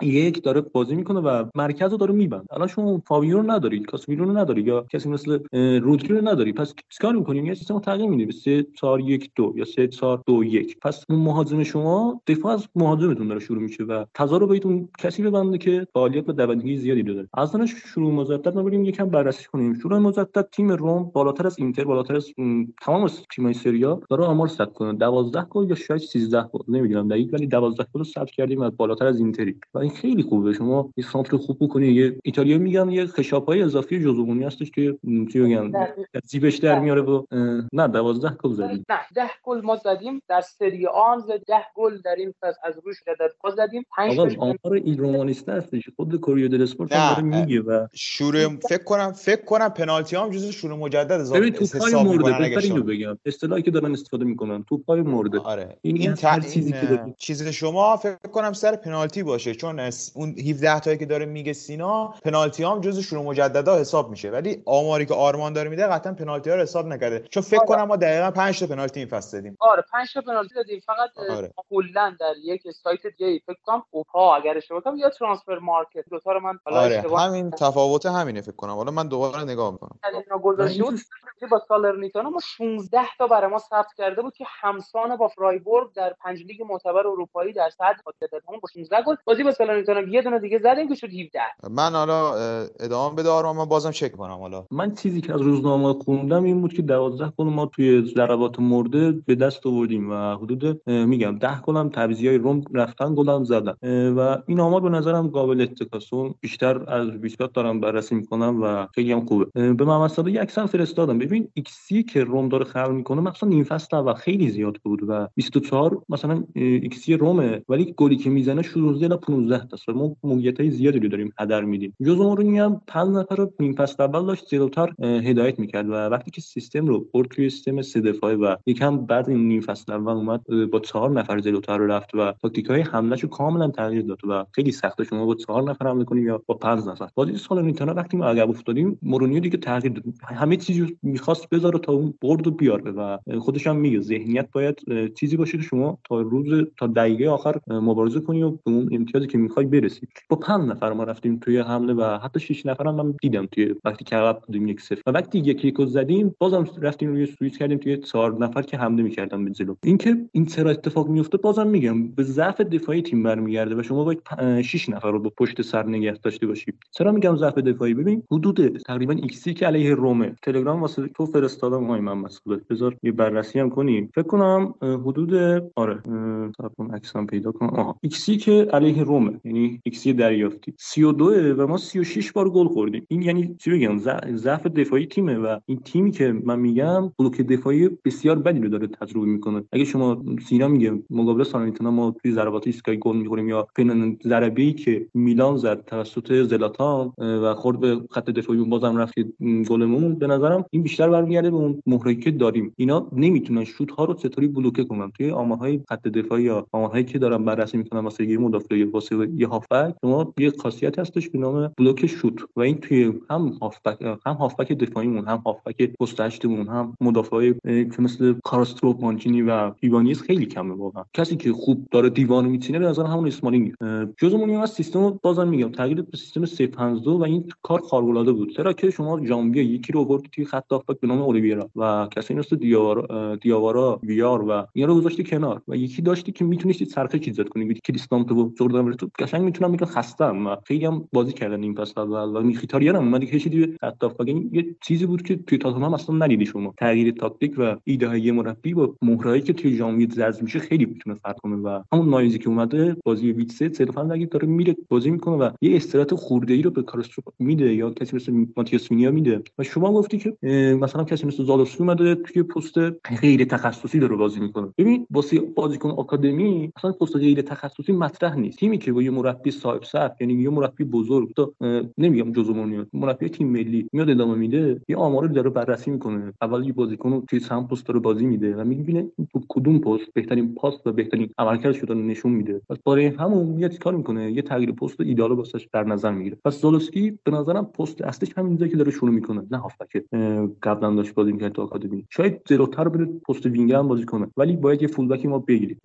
3-4-1 داره بازی میکنه و مرکز رو داره میبنده. الان شما فابینیو رو نداری، کاسمیرو رو نداری یا کسی مثل رودریگو رو نداری، پس چیکار می‌کنیم؟ یه سیستم تغییر میدیم به 3-4-1-2 یا 3-4-2-1. پس اون مهاجم شما دفاع از مهاجمتون داره شروع میشه و تضاد رو باید اون کسی ببنده که فعالیت و دوندگی زیادی داره. از اون شروع مجدد نبریم یکم بررسی کنیم. شروع مجدد تیم روم بالاتر از اینتر، بالاتر از تمام تیم‌های سری آ داره آمار ثبت کنه. 12 گل یا شاید 13 گل نمیدونم دقیق، ولی 12 گل ثبت کردیم و بالاتر از اینتری و این خیلی خوبه. شما یه سانتر خوب بکنی، یه ایتالیا میگم یه خشاب‌های اضافی جزوونی هستش که چی میگن زیبش در میاره و نه 12 گل زدیم، نه 10 گل ما زدیم در سری آ، 10 گل در این فصل از روش قدرت زدیم. آقا آمار این رومانیسته هستش، خود کوریو دل اسپورت هم میگه و شروع فکر کنم پنالتی هم جزو شروع مجدد حساب میشه. توپ‌های مرده بهترینو بگم، اصطلاحی که دارن استفاده میکنن توپ‌های مرده. آره این هر چیزی که چیزی شما فکر کنم سر پنالتی باشه، چون اون 17 تایی که داره میگه سینا پنالتی هم جزو شروع مجددا حساب میشه، ولی آماری که آرمان داره میده قطعا پنالتی ها رو حساب نکرده، چون فکر کنم ما دقیقاً 5 تا پنالتی این فصل دادیم. آره 5 تا پنالتی دادیم فقط کلا در یک سایت دیگه فکر کنم اوپا اگر اشتباه کنم یا ترانسفر مارکت دوتا رو من حالا اشتباه همین تفاوت همینه فکر کنم. حالا من دوباره نگاه میکنم اینا گذاشته بود با سالرنیتانا ما 16 تا برای ما ثبت کرده بود که همسان با فرایبورگ در 5 لیگ معتبر اروپایی در صدر خاطر همون با 16 گل بازی با سالرنیتانا یه دونه دیگه زدیم که شد 17. من حالا ادامه بده آرام، من بازم چک کنم. حالا من چیزی که از روزنامه خوندم این بود که 12 گل ما توی ضربات مرده به دست آوردیم و حدود میگم 10 گل هم تعویضای روم رفتن گلم زدن و این آمار به نظرم قابل اتکاسون بیشتر از بیشتر دارم بررسی میکنم و خیلی هم خوبه. به محمد صادق یک سن فرستادم ببین ایکسی که روم داره خلق میکنه مثلا نیم فصل و خیلی زیاد بود و 24 مثلا ایکسی رومه، ولی گلی که میزنه 16 تا 15 تا ما موقعیتای زیادی رو داریم هدر میدیم. جزء اون رو میام 5 نفر رو نیم فصل اول داشت جلوتر هدایت میکرد و وقتی که سیستم رو برد توی سیستم سه دفاعی و یکم بعد این نیم فصل اول اومد با 4 نفر جلوتر رفت و تاکتیک‌های حملهشو کاملا تغییر داد و خیلی سخته شما با 4 نفر حمله کنیم یا با 5 نفر. بازی سالونیتانا وقتی ما عقب افتادیم مورینیو دیگه تغییر داد، همه چیزو می‌خواست بذاره تا اون برد رو بیاره و خودش هم میگه ذهنیت باید چیزی باشه که شما تا روز تا دقیقه آخر مبارزه کنی و به اون امتیازی که می‌خوای برسی. با 5 نفر ما رفتیم توی حمله و حتی 6 نفر هم من دیدم توی وقتی که عقب بودیم 1-0 و وقتی یکیو زدیم بازم رفتیم روی سوئیچ کردیم توی 4 نفر که حمله می‌کردن به جلو. اینکه این سر اتفاق میفته بازم میگم به ضعف دفاعی تیم برمیگرده و شما باید 6 نفر رو به پشت سر نگه داشته باشی. چرا میگم ضعف دفاعی؟ ببین حدود تقریبا ایکسی که علیه رومه تلگرام واسه تو فرستادم های من مسعود، بذار یه بررسی هم کنی. فکر کنم حدود آره صاحبون عکسام پیدا کنم. آها ایکسی که علیه رومه، یعنی ایکسی دریافتی 32 و ما 36 بار گل خوردیم. این یعنی چی بگم؟ ضعف دفاعی تیمه و این تیمی که من میگم بلوک دفاعی بسیار بدی رو داره تجربه میکنه. اگه شما سینا میگه مقابل سانیتانا ما توی ضربات ایستگاهی گل میخوریم یا پنالتی ضربه‌ای که میلان زد توسط زلاتان و خورد به خط دفاعی اون بازم رفت گلمون، به نظرم این بیشتر برمیگرده به اون مهره‌ای که داریم. اینا نمیتونن شوت ها رو چطوری بلوکه کنن. توی آمارهای خط دفاعی یا آمارهایی که دارم بررسی میکنم واسه یه مدافع یا واسه یه هافبک، شما یه خاصیت هستش به نام بلوک شوت و این توی هم هافبک دفاعیمون، هم هافبک پست 8مون، هم مدافعای که مثل کاراستروپ، مانچینی و ایوانیز خیلی کمه واقعا. کسی که خوب داره دیوانو میچینه به نظر همون اسمالینگ. جزمون این سیستم بازم میگم تغییر سیستم 352 و این کار خارق العاده بود. چرا که شما جامبیا یکی رو آورد توی خط هافبک به نام اولیویرا و کسی ایناستو دیاوارا ویار و اینا رو گذاشتی کنار و یکی داشتی که میتونستی چرخه چیزات کنی بیت کریستانتو جردن ورتو قشنگ میتونم میگم خستم و خیلی هم بازی کردن این پس اول و میخیتاریان اومد که هیچ دیگه خط هافبک یه چیزی بود که توی تاتنهام اصلا ندیدی. شما تغییر تاکتیک و ایده های مربی با مهرایی که توی جامبیا جذب میشه خیلی میتونه فرق کنه و همون نایزی که اومده بازی ویت 3 صرفا دیگه داره میره بازی میکنه و یه استرات خورده‌ای رو به کارسترو میده یا کسی مثل ماتیاس مینیا میده. و شما گفتی که مثلا کسی مثل زالوفسکی اومده توی پست غیر تخصصی داره بازی میکنه. ببین واسه بازیکن آکادمی اصلا پست غیر تخصصی مطرح نیست. تیمی که با یه مربی صاحب صرف، یعنی یه مربی بزرگ تا نمیگم جزمونیات، مربی تیم ملی میاد ادامه میده، یه آمارو داره بررسی میکنه. اول یه بازیکن رو توی سم پست رو بازی میده و میبینه تو کدوم پست بهترین پاس و بهترین عملکرد شدن نشون میده. پس برای همون میاد کار میکنه، یه تغییر پست ایدئال واسش در نظر میگیره. پس زالوفسکی به نظرم پست اصلش همینجاست که داره شروع میکنه، نه هافبک قبلا داشت بازی میکرد تو آکادمی. شاید جلوتر بره پست وینگر هم بازی کنه، ولی باید یه فولبکی ما بگیریم.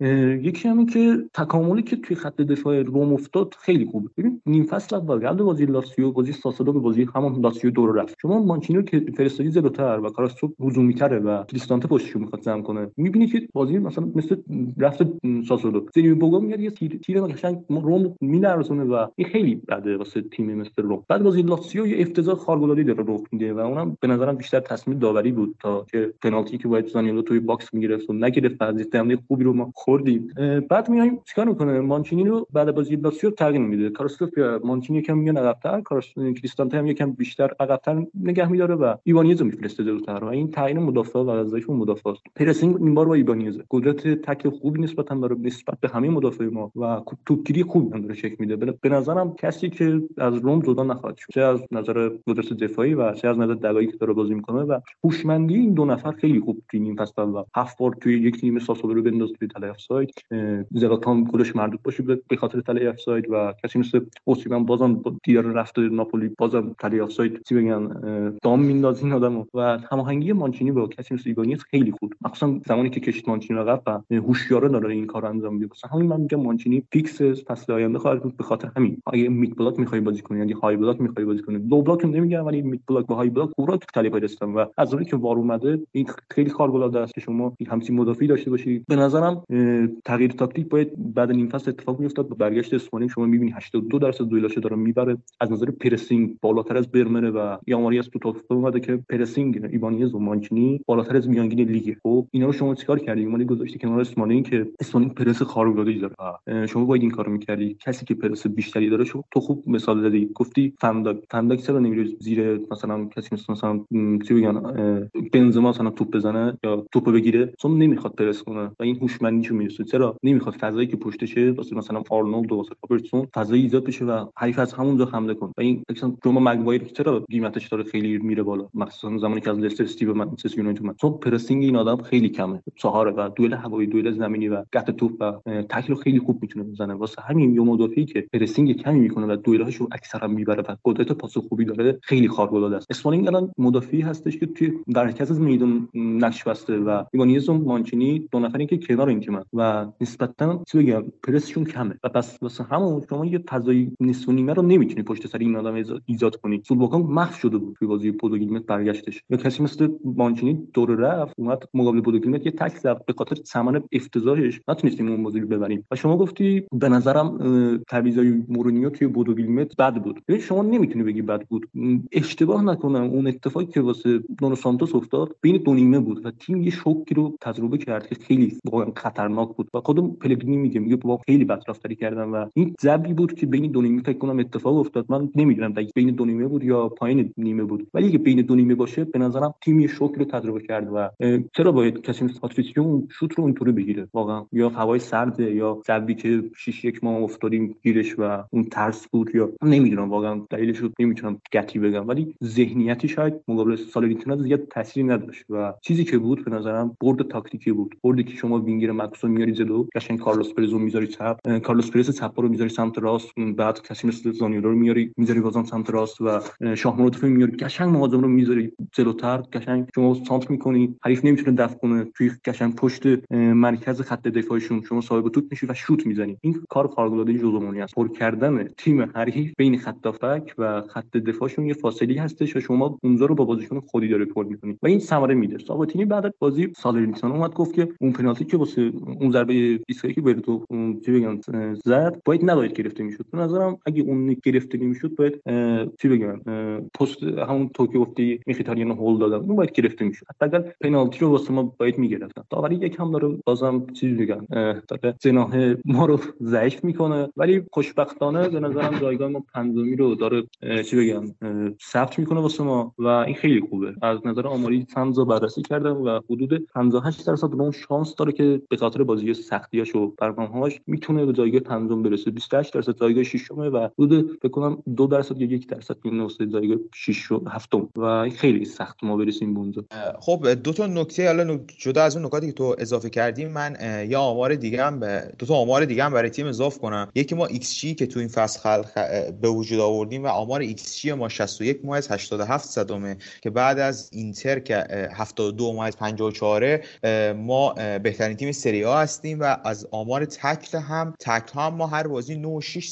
یکی همین که تکاملی که توی خط دفاع روم افتاد خیلی خوبه. ببین نیم فصل اول قبل بازی لاتزیو، بازی ساسولو، بازی همون لاتزیو دور رفت، شما مانچینو که فرستادی جلوتر و کاراستوپ هجومی‌تره و کریستانته پشتشو میخواد جمع کنه، میبینی که بازی مثلا مثل رفت ساسولو سری بوگو میاد یه تیر قشنگ روم میلرزونه و این خیلی بده واسه تیم مثل روم. بعد بازی لاتزیو یه افتضاح خارق‌العاده‌ای داره رخ میده و اونم به نظرم بیشتر تصمیم داوری بود تا که پنالتی که باید زانیولو توی باکس میگرفت و نگرفت. از استعمال خوبی رو ما خوردیم. بعد میایم چیکار میکنه؟ مانچینی رو بعد بازی لاتزیو تغییر میده. کاراستوپ مانچینی یکم میان عقب‌تر، کریستانته هم یکم بیشتر عقب‌تر نگه میداره و ایوانیزو میفرسته جلوتر. این تعیین مدافع و ازایش مدافع پرسینگ این بار با ایوانیز قدرت تکل خوبی نسبتاً برای نسبت به همه مدافع ما و توپگیری خوب هم داره شکل میده. به نظرم کسی که از روم جدا نخواهد شد، چه از نظر قدرت دفاعی و چه از نظر دلایلی که داره بازی میکنه و هوشمندی این دو نفر خیلی خوب توی این فصل و 7 بار توی یک نیمه ساسولو رو بنداز توی تله افساید، زلاتان گلش مردود باشه به خاطر تله افساید و کسی مثل اوسیمن بازم دیار رفت ناپولی بازم تله افساید چی بگن دام میندازه این آدمو و هماهنگی مانچینی با کسی مثل ایگانیس خیلی خوب، مخصوصا زمانی که کشت مانچینی عقب و هوشیارانه داره این کارو انجام میده. مثلا همین من میگم مانچینی فیکس فصل آینده خواهد بود. به خاطر همین اگه مید بلاک میخوای بازی کنی، یعنی های بلاک میخوای بازی کنی، دو بلاک نمیگم ولی مید بلاک با های بلاک اورا تکلی پیداستم و از اونی که وار اومده این خیلی خارق العاده است که شما همین مدافعی داشته باشی. به نظرم تغییر تاکتیک باید بعد این فصل اتفاق میافتاد. با برگشت اسمالینگ شما میبینی 82% دویلاشو داره میبره، از نظر پرسینگ بالاتر از برمنه و یاماریاس تو تاپ اومده که پرسینگ ایوانیز و مانچینی بالاتر از میانگین لیگ. خب اینا رو شما چیکار کردی؟ مالی گذاشتی کنار اسمالینگ که اسمالینگ پرس خارق العاده داره، شما باید این کارو میکردی. کسی که پرس بیشتری داره شو تو خوب مثال زدی، گفتی فنداک چرا نمیره زیر مثلا کسی مثلا چی بگن بنزما مثلا توپ بزنه یا توپو بگیره، چون نمیخواد پرس کنه و این هوشمندیشو میرسه. چرا نمیخواد فضایی که پشتشه واسه مثلا آرنولد و واسه رابرتسون فضایی ایجاد بشه و حریف از همونجا حمله کنه و این مثلا جوما مگوایر چرا قیمتش داره خیلی میره بالا، مخصوصا زمانی که از لستر سیتی به منچستر یونایتد اومد، چون پرسینگ این آدم خیلی کمه. سهاره و دوئل هوایی، دوئل زمینی و قطع توپ و تکل خیلی خوب میتونه بزنه. واسه همین یه مدافعی که پرسینگ کمی میکنه و دوئلاشو اکثرا میبره و قدرت پاس خوبی داره خیلی خارق العاده است. اسمالینگ الان مدافعی هستش که توی مرکز از میدون نقش بسته و ایوانیز و مانچینی دو نفری که کنار این تیمن و نسبتاً چی بگم پرسشون کمه و پس واسه همون شما یه فضای نصف نیمه رو نمیتونی پشت سر این آدم ایجاد کنی. سولباکان محو شده بود توی بازی پودوگیلمت برگشتش، یا کسی مثل مانچینی دور رفت اومد مقابل پودوگیلمت یه تک زد به خاطر ثمن افتضاحش نتونستیم اون بازی رو ببریم. و شما گفتی به نظرم تعویضای مورینیو توی بودوگیلمت بد بود. ببین شما نمیتونی بگی بد بود. اشتباه نکنم اون اتفاقی که واسه نونو سانتوس افتاد بین دو نیمه بود و تیم یه شوکی رو تجربه کرد که خیلی واقعا خطرناک بود و خودم پلگرینی میگه واقعا خیلی بدرفتاری کردم و این ضربی بود که بین دو نیمه فکر کنم اتفاق افتاد. من نمیدونم دقیق بین دو نیمه بود یا پایین نیمه بود، ولی اگه بین دو نیمه باشه به نظرم تیم یه شوکی رو تجربه کرد و چرا باید کسی مثل پاتریسیو شوت رو اونطوری بگیره واقعا، یا هوای سرد یا ضربی که 6-1 ما افتادیم گیرش و اون ترس بود یا نمیدونم واقعا دلیلش رو نمیتونم قطعی بگم، ولی ذهنیتی شاید مقابل سالرنیتانا زیاد تأثیری نداشت و چیزی که بود به نظرم برد تاکتیکی بود. بردی که شما وینگر مکسو میاری جلو، قشنگ کارلوس پرز رو میذاری چپ، کارلوس پرز چپ رو میذاری سمت راست، بعد کسی مثل زانیولو رو میذاری بازم سمت راست و شاهمرادوف میاری قشنگ مهاجم رو میذاری جلوتر، قشنگ شما سانتر میکنی حریف نمیتونه دفع کنه، توی قشنگ پشت مرکز خط دفاعیشون شما صاحب توپ میشی و شوت میزنی. این کار خارق العاده جزومونی است، پر کردن تیم حریف بین خط دفاعک و خط دفاعشون یه فاصله هستش و شما اونجا رو با بازیکن خودی داره پر میکنی و این ثمره میده. ساباتینی بعد از بازی سالرنیتانا اومد گفت که اون پنالتی که واسه اون ضربه ایستگاهی که برتو چی بگم زد باید نباید گرفته میشد. به نظرم اگه اون گرفته نمیشد باید چی بگم پست همون تو که گفتی میخیتاریان هول دادن اون باید گرفته میشد، حداقل پنالتی رو واسه ما باید میگرفتن. داوری یکم داره بازم چیز میگن تا جناح ما رو ضعیف میکنه، ولی خوشبختانه به نظرم جایگاه ما پنجمی رو داره چی بگم ثبت میکنه واسه ما و این خیلی خوبه. از نظر آماری سانزو بررسی کردم و حدود 58% اون شانس داره که به خاطر بازی سختیاش و برنامه‌هاش میتونه به جایگاه پنجم برسه. 28% جایگاه ششمه و حدود فکر کنم 2% یا 1% این نسخه جایگاه ششم هفتم و خیلی سخت ما برسیم اونجا. خب دو تا نکته حالا جدا از اون نکاتی که تو اضافه کردیم من یا آمار دیگه هم دو تا آمار دیگه هم برای تیم اضافه کنم. یکی ما ایکس جی که تو این فصل به وجود آوردیم و آمار ایکس جی ما 61.87 که بعد از اینتر که 72.54 ما بهترین تیم سری آ هستیم و از آمار تکل هم ما هر بازی 9.6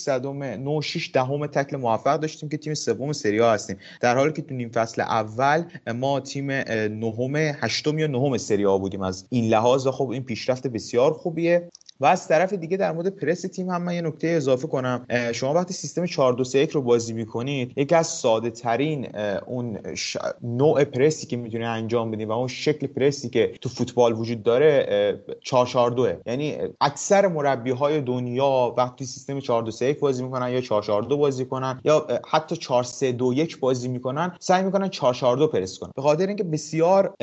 تکل موفق داشتیم که تیم سوم سری آ هستیم، در حالی که تو نیم فصل اول ما تیم هشتم یا نهم سری آ بودیم. از این لحاظ خب این پیشرفت بسیار خوبیه. و از طرف دیگه در مورد پرس تیم هم من یه نکته اضافه کنم. شما وقتی سیستم 4-2-3-1 رو بازی می‌کنید، یکی از ساده‌ترین اون نوع پرسی که می‌تونید انجام بدید و اون شکل پرسی که تو فوتبال وجود داره 4-4-2. یعنی اکثر مربی‌های دنیا وقتی سیستم 4-2-3-1 بازی می‌کنن یا 4-4-2 بازی کنن یا حتی 4-3-2-1 بازی می‌کنن، سعی می‌کنن 4-4-2 پرس کنن. به خاطر اینکه بسیار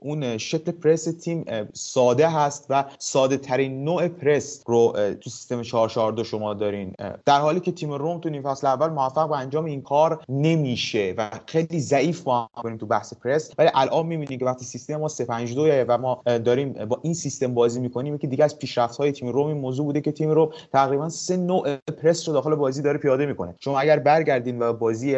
اون شکل پرس تیم ساده هست و ساده‌ترین نوع پرس رو تو سیستم 4-4-2 شما دارین، در حالی که تیم روم تو نیم فصل اول موفق به انجام این کار نمیشه و خیلی ضعیف ما بریم تو بحث پرس. ولی الان میبینید که وقتی سیستم ما 3-5-2 و ما داریم با این سیستم بازی میکنیم که دیگه از پیشرفت‌های تیم روم این موضوع بوده که تیم روم تقریبا سه نوع پرس رو داخل بازی داره پیاده میکنه. شما اگر برگردین و بازی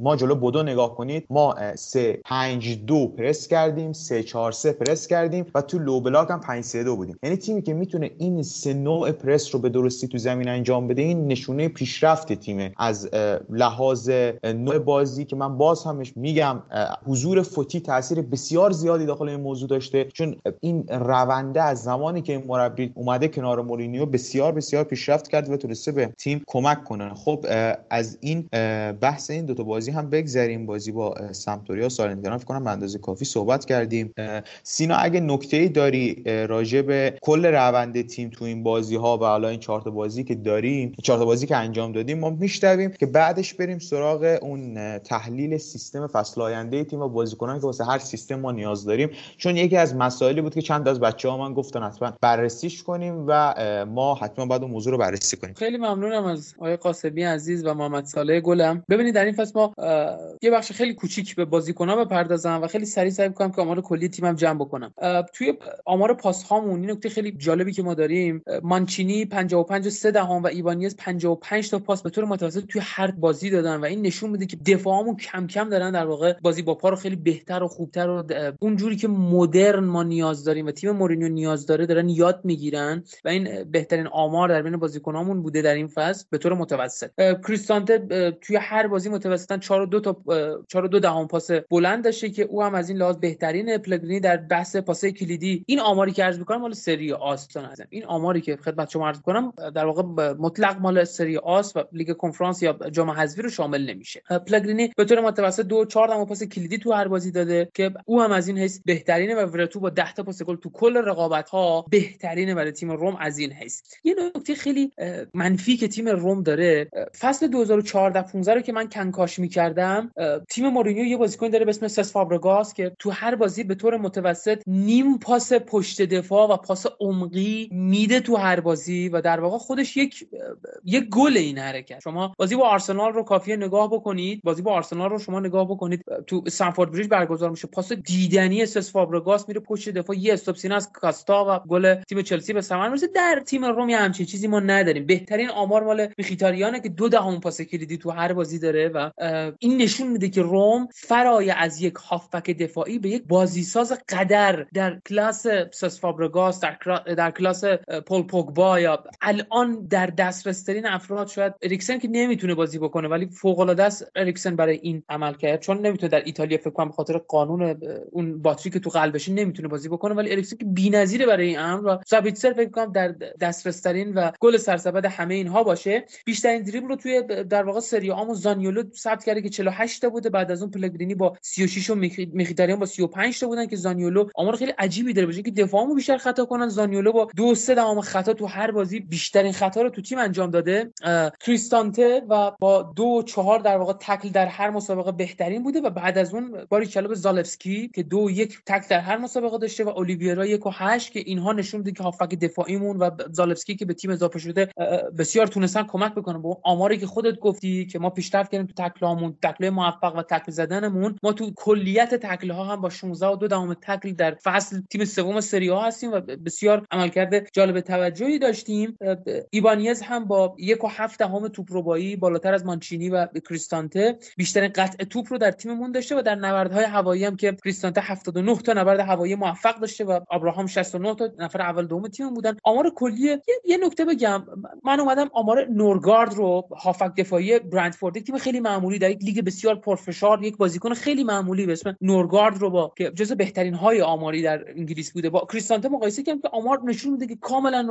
ما جلو بودو نگاه کنید، ما 3-5-2 پرس کردیم، 3-4-3 پرس کردیم و تو لو بلاک هم 5-3-2 بودیم. یعنی تیمی که میتونه این سه نوع پرس رو به درستی تو زمین انجام بده، این نشونه پیشرفت تیمه از لحاظ نوع بازی که من باز همش میگم حضور فوتی تاثیر بسیار زیادی داخل این موضوع داشته، چون این رونده از زمانی که این مربی اومده کنار مورینیو بسیار بسیار پیشرفت کرد و تونسته به تیم کمک کنه. خب از این بحث این دوتا بازی هم بگذریم. بازی با سمپدوریا سالرنیتانا فکر کنم اندازه کافی صحبت کردیم. سینا اگه نکته‌ای داری راجع به کل روند تیم تو این بازی‌ها و حالا این 4 تا بازی که داریم، 4 تا بازی که انجام دادیم، ما می‌شنویم که بعدش بریم سراغ اون تحلیل سیستم فصل آینده تیم و بازیکنان که واسه هر سیستم ما نیاز داریم، چون یکی از مسائلی بود که چند از بچه‌ها من گفتن حتما بررسیش کنیم و ما حتما بعد اون موضوع رو بررسی کنیم. خیلی ممنونم از آقای قاسمی عزیز و محمد صالح گلم. ببینید در این فصل ما یه بخش خیلی کوچیک به بازیکن‌ها بپردازم و خیلی سریع می‌کنم که آمار کلی تیمم جمع بکنم. توی آمار پاس‌هامون این نکته خیلی جالبی که ما داریم، مانچینی 55.3 و ایبانیز 55 تا پاس به طور متوسط توی هر بازی دادن و این نشون میده که دفاعمون کم کم دارن در واقع بازی با پا رو خیلی بهتر و خوبتر و اونجوری که مدرن ما نیاز داریم و تیم مورینیو نیاز داره دارن یاد میگیرن و این بهترین آمار در بین بازیکنامون بوده در این فصل به طور متوسط. کریستانته توی هر بازی متوسطاً 4.2 پاس بلند داشته که او هم از این لحاظ بهترین. پلگرینی در بحث پاس‌های کلیدی این آماری که عرض می‌کنم مال سری آ دوستان عزیزم، این آماری که خدمت شما عرض کنم در واقع مطلق مال سری آ و لیگ کنفرانس یا جام حذفی رو شامل نمیشه. پلاگرینی به طور متوسط 2.4 تا پاس کلیدی تو هر بازی داده که او هم از این حیث بهترینه و ورتو با 10 تا پاس گل تو کل رقابت‌ها بهترینه برای تیم روم از این حیث. یه نکته خیلی منفی که تیم روم داره، فصل 2014 15 رو که من کنکاش می‌کردم، تیم مورینیو یه بازیکن داره به اسم سس فابرگاس که تو هر بازی به طور متوسط نیم پاس پشت دفاع و پاس عمقی میده تو هر بازی و در واقع خودش یک گل این حرکت. شما بازی با آرسنال رو کافیه نگاه بکنید، بازی با آرسنال رو شما نگاه بکنید، تو استنفورد بریج برگزار میشه، پاس دیدنی سس فابرگاس میره پشت دفاع، یه استاپ سیناس کاستا و گل تیم چلسی به ثمر میرسه. در تیم روم همچین چیزی ما نداریم. بهترین آمار مال میخیتاریانه که 0.2 پاس کلیدی تو هر بازی داره و این نشون میده که روم فرای از یک هافبک دفاعی به یک بازیساز قدر در کلاس سس فابرگاس، در کلاس پول پوگبا یا الان در دسترس ترین افراد شاید اریکسن که نمیتونه بازی بکنه، ولی فوق العاده است اریکسن برای این عمل کرد، چون نمیتونه در ایتالیا فکر کنم به خاطر قانون اون باتری که تو قلبشه نمیتونه بازی بکنه، ولی اریکسن که بی‌نظیره برای این امر و سابیتسر فکر کنم در دسترس ترین و گل سرسبد همه اینها باشه. بیشترین دریبل رو توی در واقع سری آ زانیولو ثبت کرده که 48 تا بوده، بعد از اون پلگرینی با 36 و میخیتاریان با 35 تا بودن که زانیولو آمار خیلی عجیبی داره بشه که دفاعمو بیشتر خطا کنن. زانیولو با 2.3 خطا تو هر بازی بیشترین خطا رو تو تیم انجام داده. کریستانته و با 2.4 در واقع تکل در هر مسابقه بهترین بوده و بعد از اون باری کلاب زالفسکی که 2.1 تکل در هر مسابقه داشته و اولیویرا 1.8 که اینها نشون میده که هافبک دفاعیمون و زالفسکی که به تیم اضافه شده بسیار تونستن کمک بکنن. با آماری که خودت گفتی که ما پیشرفت کردیم تو تکلامون، تکل موفق و تکل زدنمون، ما تو کلیت تکل‌ها هم با 16.2 تکل در فصل تیم سوم سری آ هستیم و بسیار عملکرد جالب توجهی داشتیم. ایبانیز هم با 1.7 توپ‌ربایی بالاتر از مانچینی و کریستانته بیشترین قطع توپ رو در تیممون داشته و در نبردهای هوایی هم که کریستانته 79 تا نبرد هوایی موفق داشته و ابراهام 69 تا نفر اول دوم تیم بودن. آمار کلی یه نکته بگم، من اومدم آمار نورگارد رو، هافک دفاعی برنتفورد، تیم خیلی معمولی در یک لیگ بسیار پرفشار، یک بازیکن خیلی معمولی به اسم نورگارد رو با که جزو بهترین های آماری در انگلیس بوده با کریستانته مقایسه کردم که آمار نشون میده که کاملا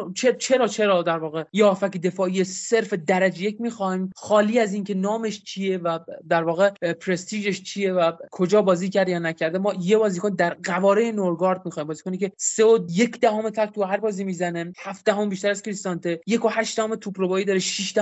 چرا در واقع یا هافک دفاعی صرف درجه یک میخوایم، خالی از اینکه نامش چیه و در واقع پرستیژش چیه و کجا بازی کرد یا نکرده. ما یه بازیکن در قواره نورگارد میخوایم، بازیکنی که 3.1 تک تو هر بازی میزنه، 7 بیشتر از کریستانته، 1.8 توپ‌ربایی داره، 6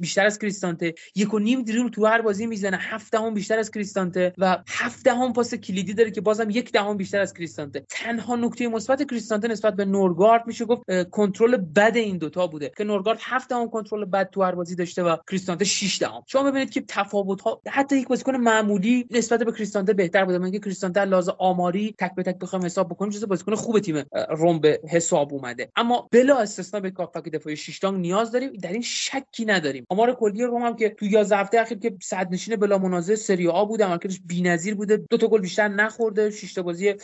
بیشتر از کریستانته، 1.5 دریبل تو هر بازی میزنه، 7 بیشتر از کریستانته و 7 پاس کلیدی داره که بازم 1 بیشتر از کریستانته. تنها نکته مثبت کریستانته نسبت به نورگارد میشه گفت کنترل بد این دوتا بوده که نورگارد 7 کنترل بد تو هر بازی داشته و کریستانته 6. شما ببینید که تفاوت‌ها حتی یک بازیکن معمولی نسبت به کریستانته بهتر بوده. من که کریستانته لازم آماری تک به تک بخوام حساب بکنم چه بازیکن خوب تیم روم به حساب اومده، اما بلا استثنا به کافک دفاعی 6 نیاز داریم، در این شکی نداریم. آمار کلی روم هم که تو 11 هفته اخیر که صد نشین بلا منازع سری آ بوده، عملکردش بی‌نظیر بوده، 2 گل بیشتر نخورده، 6 تا بازی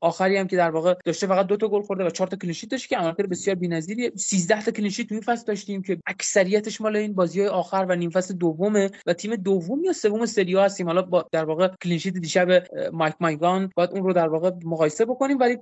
آخری هم که در واقع داشته فقط 2 گل خورده و 4 تا کلین شیت داشته که عملکرد بسیار بی‌نظیریه. 13 تا کلین شیت تو این فصل داشتیم که اکثریتش مال این بازی‌های آخر و نیم فصل دومه و تیم دوم یا سوم سری آ هستیم. حالا با در واقع کلین شیت دیشب مایک مایگان باید اون رو در واقع مقایسه بکنیم، ولی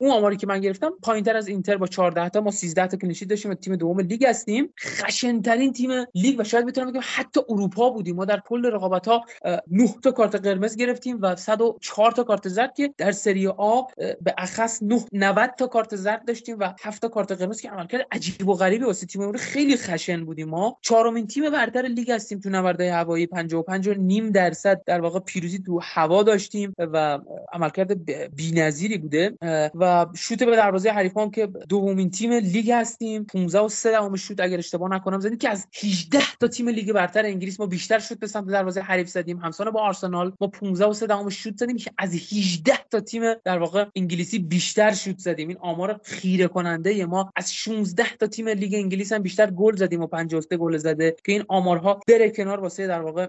اون آماری که من گرفتم پایین‌تر از اینتر با 14 تا، ما 13 تا کلین شیت داشتیم و تیم دوم لیگ هستیم. خشن‌ترین تیم لیگ و شاید بتونم بگم حتی اروپا بودیم. ما در کل رقابت‌ها 9 تا کارت قرمز گرفتیم و 104 تا کارت زرد که در سری آ به اخص 90 تا کارت زرد داشتیم و 7 تا کارت قرمز که عملکرد عجیب و غریبی واسه تیممون، خیلی خشن بودیم. ما 4مین تیم برتر لیگ هستیم، تو نبردهای هوایی 55.5% در واقع پیروزی تو هوا داشتیم و عملکرد بی‌نظیری بوده و شوت به دروازه حریفان که دومین تیم لیگ هستیم، 15.3 شوت اگر اشتباه نکنم زدیم که از 18 تا تیم لیگ برتر انگلیس ما بیشتر شوت به سمت دروازه حریف زدیم. همسان با آرسنال ما 15.3 شوت زدیم که از 18 تا تیم در واقع انگلیسی بیشتر شوت زدیم. این آمار خیره کننده ما، از 16 تا تیم لیگ انگلیس هم بیشتر گل زدیم و 53 گل زده که این آمارها بره کنار واسه در واقع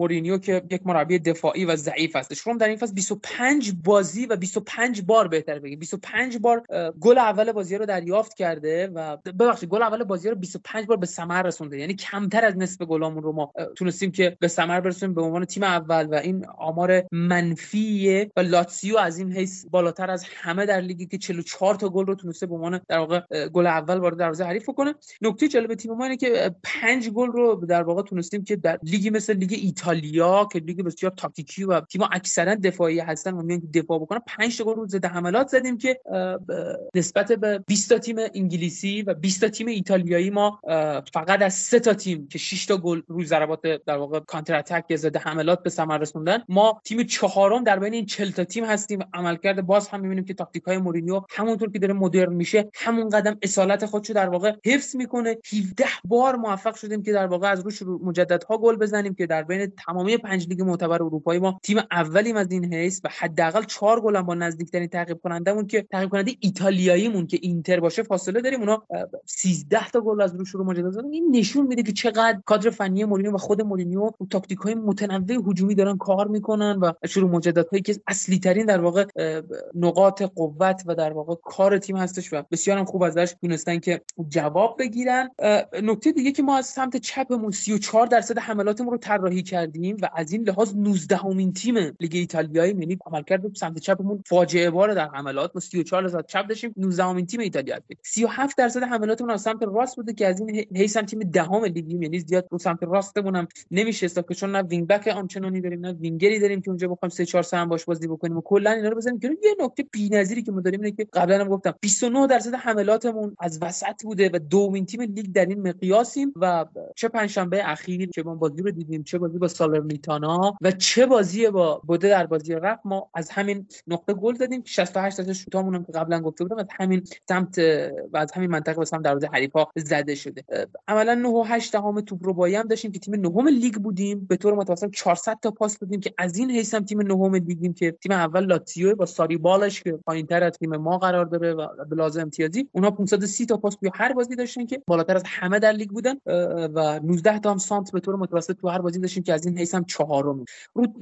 مورینیو که یک مربی دفاعی و ضعیف هستش. روم در این فصل 25 بازی و 25 بار بهتر بگیم 25 بار گل اول بازی رو دریافت کرده و ببخشید گل اول بازی رو 25 بار به ثمر رسونده، یعنی کمتر از نصف گلامون رو ما تونستیم که به ثمر برسونیم به عنوان تیم اول و این آمار منفیه. و لاتزیو از این حیث بالاتر از همه در لیگی که 44 تا گل رو تونسته به عنوان در واقع گل اول وارد دروازه حریف کنه. نکته جالب تیم ما اینه که 5 گل رو در واقع تونستیم که در لیگی مثل لیگ ایتالیا که لیگ بسیار تاکتیکی و تیم اکثرا دفاعی هستن و میان دفاع بکنن، 5 گل رو ضد حملات زدیم که نسبت به 20 تا تیم انگلیسی و 20 تا تیم ایتالیایی ما فقط از 3 تا تیم که 6 تا گل روی ضربات در واقع کانتر اتاک یا ضد حملات به ثمر رسوندن، ما تیم چهارم در بین این 40 تا تیم هستیم. عملکرد باز هم می‌بینیم که تاکتیک‌های مورینیو همونطور که داره مدرن میشه همون قدم اصالت خودشو در واقع حفظ میکنه. 17 بار موفق شدیم که در واقع از روش مجددها گل بزنیم که در بین تمامی 5 لیگ معتبر اروپایی ما تیم اولیم از این حیث و حداقل 4 گل هم با نزدیکترین تعقیب کننده ایتالیاییمون که اینتر باشه فاصله داریم. اونا 13 تا گل از روش مجدد زدن. این نشون میده که چقدر کادر فنی مورینیو و خود مورینیو با تاکتیک‌های متنوع هجومی دارن کار میکنن و شروع مجددهایی که اصلی ترین در واقع نقاط قوت و در واقع کار تیم هستش و بسیار هم خوب ازش دونستن که جواب بگیرن. نکته دیگه که ما از سمت چپمون 34% حملاتمون رو طراحی کردیم و از این لحاظ 19مین تیم لیگ ایتالیایی، یعنی عملکرد سمت چپمون فاجعه بار در حملات. ما 34% چپ داشتیم، 19مین تیم ایتالیا بود. 37% حملاتمون از سمت راست بوده که از این حیث هم تیم دهم لیگیم، یعنی زیاد رو سمت راستمون هم نمیشه حساب، چون نه وینگ بک آنچنانی داریم نه وینگری داریم که اونجا بخوایم 3-4-3 هم باش بازی بکنیم و کلا اینا رو بزنیم. یه نکته بی‌نظیری که ما داریم اینه که قبلا هم گفتم 29% حملاتمون از وسط بوده و دومین تیم لیگ در این مقیاسیم و چه پنجشنبه اخیر که ما بازی رو دیدیم، چه بازی با سالرنیتانا و چه بازی با بوده در بازی رفت، ما از همین نقطه گل زدیم. 68% شوتامون هم که قبلا گفته بودم از همین سمت و از همین منطقه به سمت دروازه حریف‌ها زده شده. عملاً 9.8 توپ ربایی هم داشتیم که تیم نهم لیگ بودیم. به طور متوسط 400 تا پاس دادیم که از این حیث هم تیم نهم لیگیم که تیم اول لاتزیو با ساری بالش که پایین‌تر از تیم ما قرار داره و به لحاظ امتیازی اونها 530 تا پاس توی هر بازی داشتن که بالاتر از همه در لیگ بودن و 19 تا هم سانت به طور متوسط تو هر بازی داشتیم که از این حیث هم چهارم.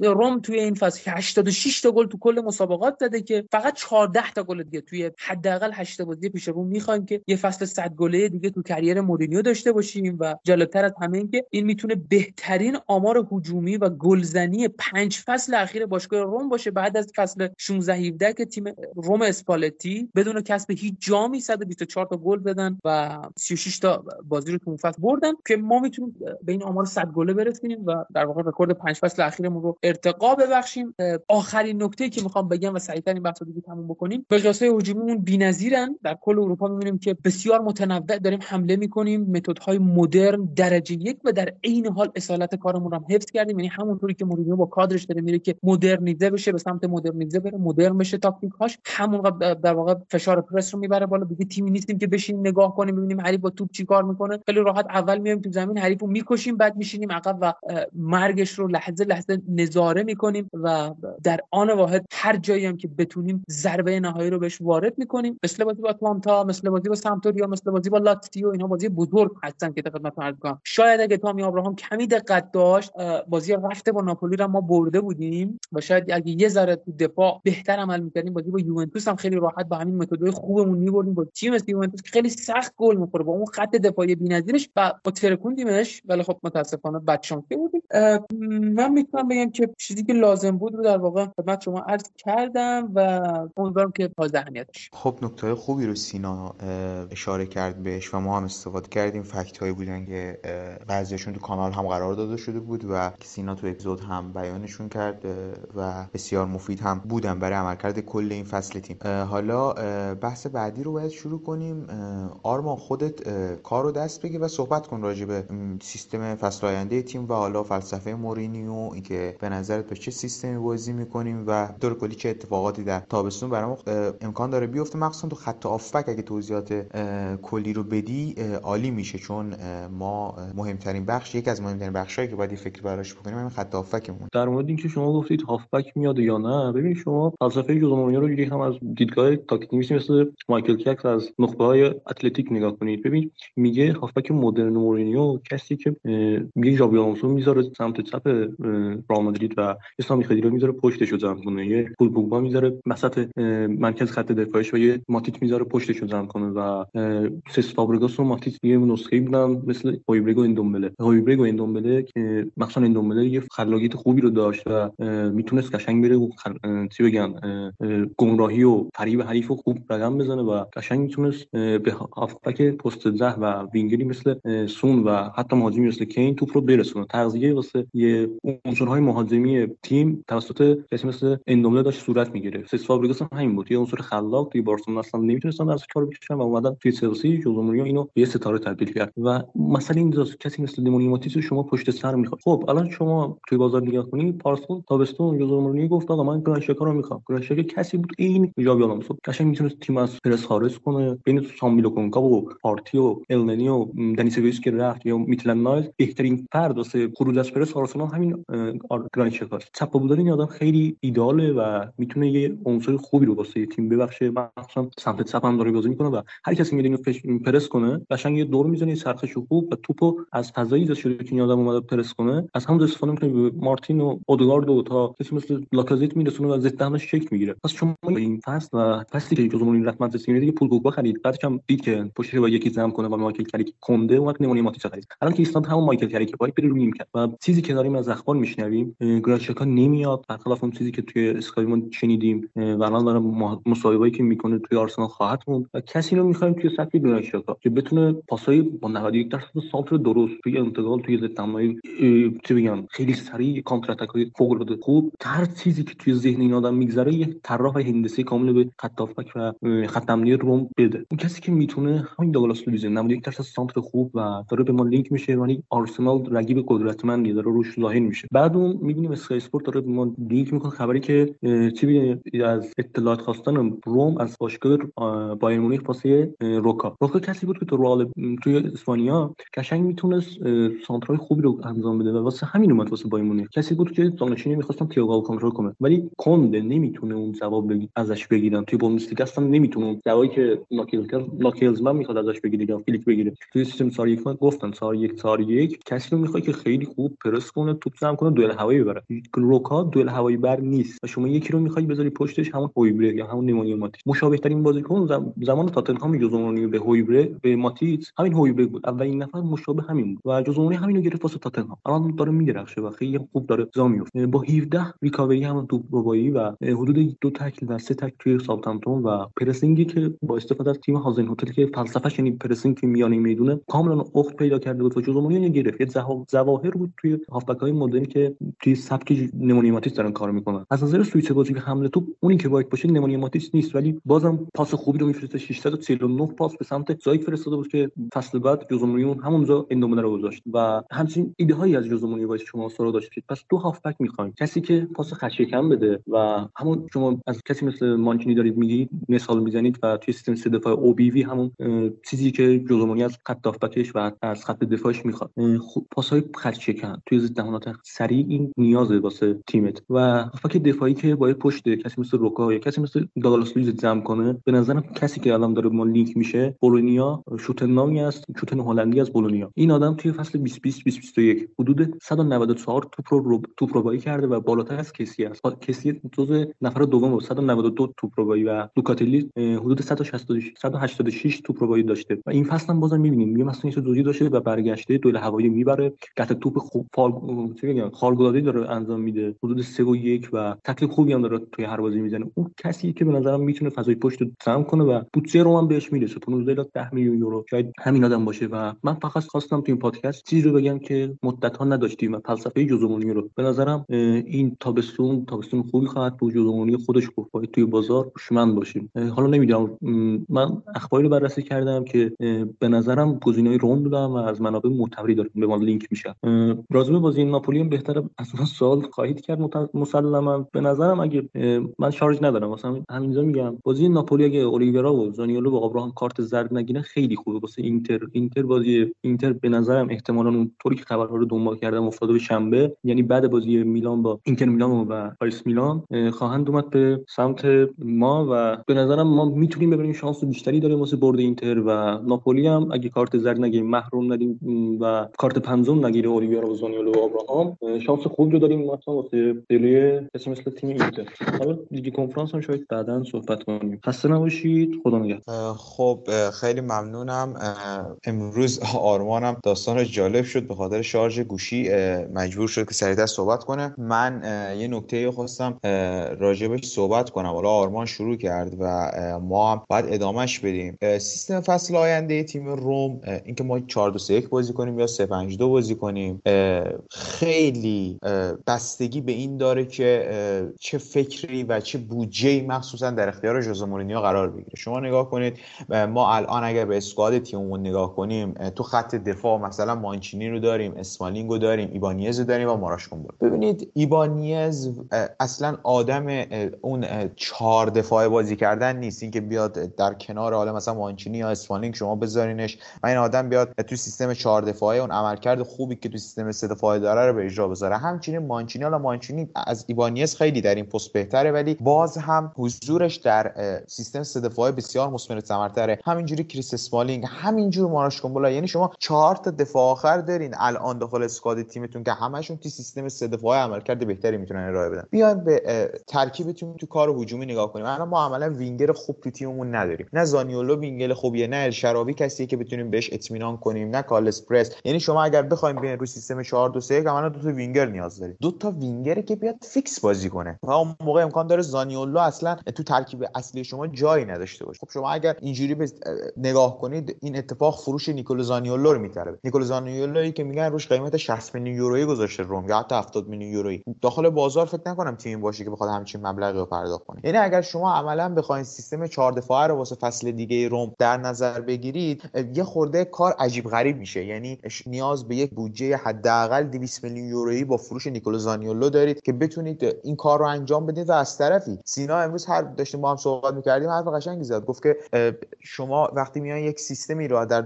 روم توی این فصل 86 تا گل تو کل مسابقات زده که فقط 14 تا گل دیگه توی حداقل 8 بازی پیش رو می‌خوایم که یه فصل 100 گله دیگه تو کریر مورینیو داشته باشیم و جالب‌تر از همه این که این میتونه بهترین آمار هجومی و گلزنی 5 فصل اخیر باشگاه روم باشه بعد از فصل 16-17 که تیم روم اسپالتی بدون کسب هیچ جامی 124 تا گل زدن و 36 تا بازی رو تو اون فصل بردن که ما میتونیم به این آمار 100 گله برسیم و در واقع رکورد 5 فصل اخیرمون رو ارتقا ببخشیم. آخرین نکته‌ای که میخوام بگم و سریعتر این بحثو دیگه تموم بکنیم، مقیاس‌های هجومیمون بی‌نظیرن. در کل اروپا میبینیم که بسیار متنوع داریم حمله میکنیم، متدهای مدرن درجه یک و در عین حال اصالت کارمون رو هم حفظ کردیم. یعنی همونطوری که مورینیو با کادرش داره میره که مدرنیزه بشه، به سمت مدرنیزه بره، مدرن بشه تاکتیک‌هاش، همون در واقع فشار پرس رو میبره بالا. دیگه تیمی نیستیم که بشین نگاه کنیم ببینیم حریف با توپ چیکار میکنه. خیلی راحت اول میایم تو زمین حریفو میکشیم، بعد میشینیم عقب و مرگش رو لحظه لحظه نظاره میکنیم و در آن واحد هر جایی هم که بتونیم ضربه نهایی رو بهش وارد میکنیم. مثل بازی با آتالانتا، مثل بازی با سامپدوریا، مثل بازی با لاتزیو، اینا بازی بزرگ هستن که خدمت عرض کنم. شاید اگه تامی ابراهام کمی دقت داشت، بازی رفته با ناپولی رو ما برده بودیم و شاید اگه یه ذره تو دفاع بهتر عمل میکردیم، بازی با یوونتوس هم خیلی راحت با همین متدای خوبمون میبردیم. با تیم یوونتوس که خیلی سخت گل میخوره با اون خط دفاعی بی‌نظیرش و با ترکوندیمش، ولی خب متاسفانه بدشانسی بودیم. من میتونم بگم که چیزی که لازم بود رو در واقع خدمت شما عرض کردم و امیدوارم که باز اهمیتش. خب نکته‌های خوبی رو سینا اشاره کرد بهش و ما هم استفاده کردیم. فکت‌هایی بودن که بعضیشون تو کانال هم قرار داده شده بود و سینا تو اپیزود هم بیانشون کرد و بسیار مفید هم بودن برای عملکرد کل این فصل تیم. حالا بحث بعدی رو باید شروع کنیم. آرمان خودت کارو دست بگیر و صحبت کن راجع به سیستم فصل آینده تیم و حالا فلسفه مورینیو، اینکه به نظرت با چه سیستمی بازی می‌کنیم و دور کلی چه اتفاقاتی در تابستون برام امکان داره بیفته، مخصوصا تو خط آفبک. اگه توضیحات کلی رو بدی عالی میشه، چون ما مهمترین بخش، یکی از مهمترین بخشایی که باید فکر براش بکنیم همین خط آفبکمون. در مورد اینکه شما گفتید هافبک میاد یا نه، ببین شما فلسفه جوزه مورینیو رو یه هم از دیدگاه تاکتیکی مثل مایکل کیکس از نخبه‌های اتلتیک نگاه کنید. ببین میگه هافبک مدرن مورینیو کسی که میگه ژابی آلونسو میذاره سمت چپ رئال مادرید و اسلامی خدیرو میذاره پشتش و جمع کنه، یه پول بوگبا میذاره وسط مرکز خط دفاعش و یه ماتیت میذاره پشتش و جمع کنه و سس فابرگاس و ماتیت یه نسخه‌ای بودن مثل هویبرگو اندومبله که مثلا اندومبله یه خلاقیت خوبی رو داشت و میتونست قشنگ بره و چی بگم گمراهی و فریب حریف رو خوب رقم بزنه و و قشنگ میتونست به هافبک پست 10 و وینگری مثل سون و حتی مهاجمی مثل کین توپ رو برسونه. تغذیه واسه عنصرهای مهاجمی تیم توسط کسی مثل اندومله داشت صورت میگیره. سس فابریگاس هم همین بود، یه عنصر خلاق توی بارسلونا اصلا نمیتونستن از کار بکشن و اومدن توی چلسی جوزه مورینیو اینو به ستاره تبدیل کرد. و مثلا اینجاست کسی مثل دیمونیماتیس شما پشت سر میخواد. خب الان شما توی بازار نگاه کنید، پارسال تابستون جوزه مورینیو گفت آقا من گراشکا رو میخوام. گراشکا کسی بود این جواب یالام صد قشنگ میتونست تیم از پرس خارج کنه. بین سامیلو کونکا و پارتیو النینیو دنیسوویچ که رفت یا میتلنایز بهترین فرد واسه خروج از پرس بارسلونا همین گراشکاست. چپ بودن این آدم خیلی ایداله و میتونه یه عنصر خوبی رو واسه تیم ببخشه. مثلا سمت چپ هم داره بازی میکنه و هر کسی میاد اینو پرس کنه قشنگ یه دور میزنه چرخش خوب و توپو از فضایی دست شده که این آدم اومده پرس کنه از همون استفاده میکنه. مارتین و اودگارد و تا کسی مثل لاکازت میرسونه و ضد حمله شکل میگیره. پس شما این فصل و فصلی که جزمون این رحمت رسیدین دیگه پول گوگا خرید، بعدش هم دید که پشتش با یکی زدم کنه و مایکل کریک کنده اون وقت نمونیماتیش خرید. الان که ایستاد همون مایکل کریک باید بری رو نیم کرد و چیزی که داریم از اخبار میشنویم گراشکا نمیاد، برخلاف اون چیزی که توی اسکایمون شنیدیم و الان داره مصاحبه‌ای که میکنه توی آرسنال خواهد موند و کسی رو می‌خوایم توی سطح گراشکا که بتونه پاسای با 91% سانتر درست توی انتقال توی ضد حمله چی بگم خیلی سریع کانتراتاک‌های فوق‌العاده خوب. هر چیزی که توی ذهن این آدم میگذره یه طراح هندسی کامل به خط هافبک و خط حمله روم بده. اون کسی که میتونه همین دوگلاس لوئیز 91% سانتر خوب و داره به ما لینک میشه، یعنی آرسنال رقیب قدرتمندی داره روش ظاهر میشه. بعد اون می‌بینیم اسکای اسپورت داره به ما لینک میکنه خبری که چی بگم از اطلاعات خواستن روم از باشگاه بایر مونیخ واسه روکا. روکا کسی بود که تو رئال توی اسپانیا قشنگ میتونه سانترهای خوبی رو انجام بده و واسه همین اومد واسه بایر مونیخ. کسی بود که دانشینی می‌خواستن تییاگو کنترل کنه ولی کنده نمیتونه اون جواب ازش بگیرن. توی بوندسلیگا اصلا نمیتونه جوابی که ناکلزمن میخواد ازش بگیره یا فلیک بگیره. توی سیستم 4-1 گفتن 4-1 کسی رو میخواد که خیلی خوب پرس کنه، توپ جمع کنه، دوئل هوایی ببره. روکا دوئل هوایی بر نیست و شما یکی رو میخوای بذاری پشتش همون هویبره یا همون نیمونیماتیش. مشابه ترین بازیکن زمان تاتنهام جوزمونی به هویبره به ماتیچ همین هویبره بود، اولین نفر مشابه همین بود و جوزمونی همین رو گرفت واسه تاتنهام. الان داره میدرخشه و خیلی خوب داره جا میفته با 17 ریکاوری همون توپ ربایی و حدود 2 تکل و 3 تکل توی ساوثهامپتون و پرسینگی که با استفاده از تیم هازن هتل که فلسفه‌ش یعنی پرسینگ که میانه میدونه کاملا افت پیدا کرده بود و جوزمونی گرفت. یه ظواهر بود توی هافبک‌های مدرن که توی سبک نیمونیماتیش دارن کار میکنن. از نظر سویچ بازی حمله توپ اونی که باید باشه نیمونیماتیش نیست ولی بازم پاس خوبی رو میفرسته. 649 پاس به سمت زایک فرستاده بود که فصل بعد جوزمونی همونجا اندومله رو گذاشت و همچنین ایده‌هایی از جوزمونی واسه شما سراغ داشت. پس دو هافبک می‌خواید، کسی که پاس خشکم بده و همون شما از کسی مثل مانچینی دارید میگید مثال میزنید و توی سیستم 3 دفاع او بی وی همون چیزی که جوزمونی از خط هافبکش و از خط دفاعش می‌خواد پاس‌های خشکم توی ضد حملات سریع این نیازه واسه تیمت و فکر دفاعی که باید پشت کسی مثل روکا یا کسی مثل داگلاس لوئیز جمع کنه. به نظرم کسی که الان داره ما لینک میشه بولونیا شوتنامی است، شوتن هلندی از بولونیا. این آدم توی فصل 2020-2021 حدود 194 توپ ربایی کرده و بالاتر از کسی است. کسی جزو نفر دوم بود 192 توپ ربایی و دوکاتلی حدود 186 توپ ربایی داشته و این فصل هم بازم می‌بینیم یه مسئله دوزی داشته و برگشته دوئل هوایی میبره، قطع توپ خوب خارق‌العاده‌ای داره انجام میده، حدود 3-1 و تکل خوبی هم داره توی هر بازی میزنه. اون کسی که به نظرم میتونه فضای پشت رو جمع کنه و بودجه رو هم بهش میرسه 15 تا 10 میلیون یورو شاید همین آدم باشه. و من فقط خواستم توی این پادکست چیزی رو بگم که مدت‌ها نداشتیم و فلسفه جوزمونی رو به نظرم این تابستون خوبی خواهد بود. جوزمونی خودش گفت توی بازار شمن باشیم. حالا نمیدونم، من اخباری رو بررسی کردم که به نظرم گزینه‌های روم بودن و از منابع معتبری داره به ما لینک میشه. راجع به بازی ناپولی بهتره از من سوال خواهید کرد مسلما. به نظرم اگه من شارژ ندارم واسه همینجا میگم بازی ناپولی اگه اولیویرا و زانیولو و آبراهام کارت زرد نگیرن خیلی خوبه واسه اینتر. بازی اینتر به نظرم احتمالاً اونطوری که خبرها رو دنبال کردم افتاده به شنبه، یعنی بعد بازی میلان با اینتر میلان و آیس میلان خواهند اومد به سمت ما و به نظرم ما میتونیم ببینیم شانس بیشتری داره واسه برد اینتر و ناپولی هم اگه کارت زرد نگیریم محروم ندیم و کارت پنجم نگیره اولیویرا و زانیولو و آبراهام شانس خوب رو داریم مثلا واسه دلیه کسی مثل تیم اینتر. حالا دیگه کنفرانس هم شاید بعداً صحبت کنیم. خسته نباشید، خدا نگهدار. خب خیلی ممنونم. امروز آرمانم داستان جالب شد، به خاطر شارژ گوشی مجبور شد که سریعتر صحبت کنه. من یه نکته خواستم راجبش صحبت کنم. حالا آرمان شروع کرد و ما ما هم باید ادامهش بدیم. سیستم فصل آینده تیم روم اینکه ما 4-2-3-1 بازی کنیم یا 3-5-2 بازی کنیم خیلی بستگی به این داره که چه فکری و چه بودجه‌ای مخصوصا در اختیار ژوزه مورینیو قرار بگیره. شما نگاه کنید ما الان اگر به اسکواد تیممون نگاه کنیم تو خط دفاع مثلا مانچینی رو داریم، اسمالینگ رو داریم، ایبانیز رو داریم و ماراشکون بود. ببینید ایبانیز اصلا آدم اون 4 دفاعه بازی کردن نیست، اینکه بیاد در کنار حالا مثلا مانچینی یا اسمالینگ شما بذارینش و این آدم بیاد تو سیستم 4 دفاعه اون عملکرد خوبی که تو سیستم 3 دفاعه داره رو به اجرا بذاره. همچنین مانچینی از ایبانیز خیلی در این پست بهتره، ولی باز هم حضورش در سیستم 3 دفاعه بسیار مثمر ثمرتره. همینجوری کریس اسمالینگ، همینجوری ماراشکون بالا. یعنی شما 4 تا دفاع آخر دارین الان داخل اسکواد تیمتون که همشون تو سیستم 3 دفاعه عملکرد بهتری میتونن ارائه بدن. بیایم به ترکیبتون تو کار هجومی نگاه کنیم. الان ما عملا وینگر خوب تو تیممون نداریم، نه زانیولو وینگر خوبیه، نه الشراوی کسیه که بتونیم بهش اطمینان کنیم، نه کارلس پرس. یعنی شما اگر بخوایم بیاین رو سیستم 4-2-3-1 عملا دو تا وینگر نیاز دارید، دو تا وینگری که بیاد فیکس بازی کنه و اون موقع امکان داره زانیولو اصلا تو ترکیب اصلی شما جایی نداشته باشه. خب شما اگر اینجوری نگاه کنید این اتفاق فروش نیکولو زانیولو رو میتره. نیکولو زانیولویی که میگن روش قیمت 60 میلیون یورویی گذاشته روم یا حتی 70 میلیون یورویی، داخل بازار فکر نکنم تیم باشه که بخواد همچین مبلغی رو پرداخت کنه. یعنی اگر شما عملا بخواید سیستم 4 دفاعه رو واسه فصل دیگه روم در نظر بگیرید یه خورده کار عجیب غریب میشه. یعنی نیاز به یک بودجه حداقل 200 میلیون یورویی با فروش نیکولو زانیولو دارید که بتونید این کار رو انجام بدید. و از طرفی سینا امروز هر داشتیم با هم صحبت می‌کردیم حرف قشنگی زد، گفت که شما وقتی میان یک سیستمی رو در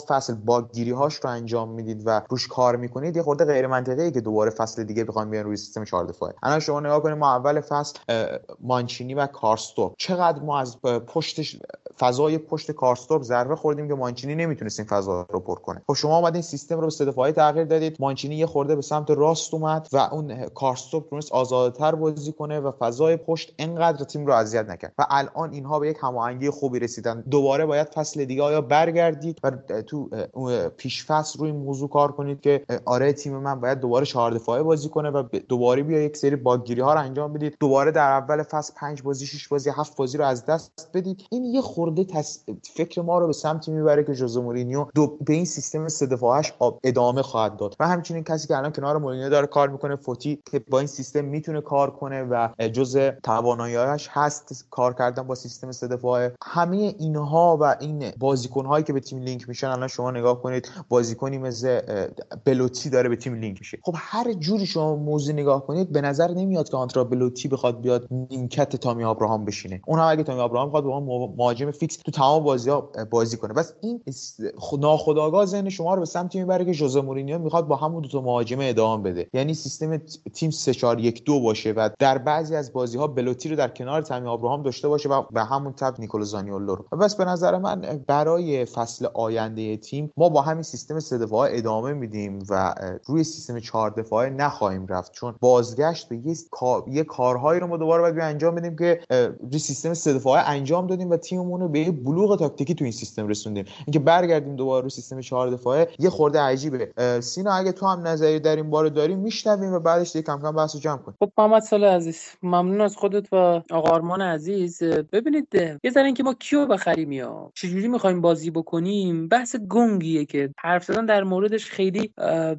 2/3 فصل باگگیری‌هاش رو انجام میدید و روش کار میکنید یه خورده غیر منطقیه که دوباره فصل دیگه بخوایم بیان روی سیستم 4 دفاعه. الان شما نگاه کنید ما اول فصل مانچینی و کارستوب چقدر ما از پشتش فضای پشت کارستوب ضربه خوردیم که مانچینی نمیتونست این فضا رو پر کنه. خب شما اومدین سیستم رو به 3 دفاعه تغییر دادید، مانچینی یه خورده به سمت راست اومد و اون کارستوب تونست آزادتر بازی کنه و فضای پشت اینقدر تیم رو اذیت نکرد و الان اینها به یک هماهنگی خوبی رسیدن. دوباره باید فصل دیگه آیا برگردید و تو پیش فصل روی موضوع کار کنید که آره تیم من باید دوباره 4 دفاعه بازی کنه و دوباره بیا یک سری باگگیری ها رو انجام بدید، دوباره در اول فصل 5 بازی 6 بازی 7 بازی رو از دست بدید. این یه خورده فکر ما رو به سمتی میبره که ژوزه مورینیو به این سیستم 3 دفاعه‌اش ادامه خواهد داد و همچنین کسی که الان کنار مورینیو داره کار میکنه فوتی که با این سیستم میتونه کار کنه و جزء توانایی‌هاش هست کار کردن با سیستم 3 دفاعه. همه اینها و این بازیکن‌هایی که به تیم لینک میشن، الان شما نگاه کنید بازیکنی مثل بلوتی داره به تیم لینک میشه. خب هر جوری شما موضوع نگاه کنید به نظر نمیاد که آنترا بلوتی بخواد بیاد نیمکت تامی آبراهام بشینه، اون هم اگه تامی آبراهام بخواد به عنوان مهاجم فیکس تو تمام بازی‌ها بازی کنه. بس این ناخودآگاه ذهن شما رو به سمتی میبره که ژوزه مورینیو میخواد با همون دو تا مهاجم ادامه بده، یعنی سیستم تیم 3-4-1-2 باشه و در بعضی از بازی‌ها بلوتی رو در کنار تامی آبراهام داشته باشه و به همون تپ نیکولو زانیولو رو. بس به نظر من برای فصل آینده تیم ما با همین سیستم 3 دفاعه ادامه میدیم و روی سیستم 4 دفاعه نخواهیم رفت، چون بازگشت به یه کارهایی رو ما دوباره باید انجام بدیم که روی سیستم 3 دفاعه انجام دادیم و تیممون رو به یه بلوغ تاکتیکی تو این سیستم رسوندیم. اینکه برگردیم دوباره روی سیستم 4 دفاعه یه خورده عجیبه. سینا اگه تو هم نظری در این باره داری میشنویم و بعدش دیگه کم کم بحثو جمع کنیم. خب محمد صالح عزیز ممنون از خودت و آقا آرمان عزیز. ببینید یه ذره اینکه ما کیو بخریم یا چجوری می‌خوایم بازی بکنیم بحث گنگیه که حرف زدن در موردش خیلی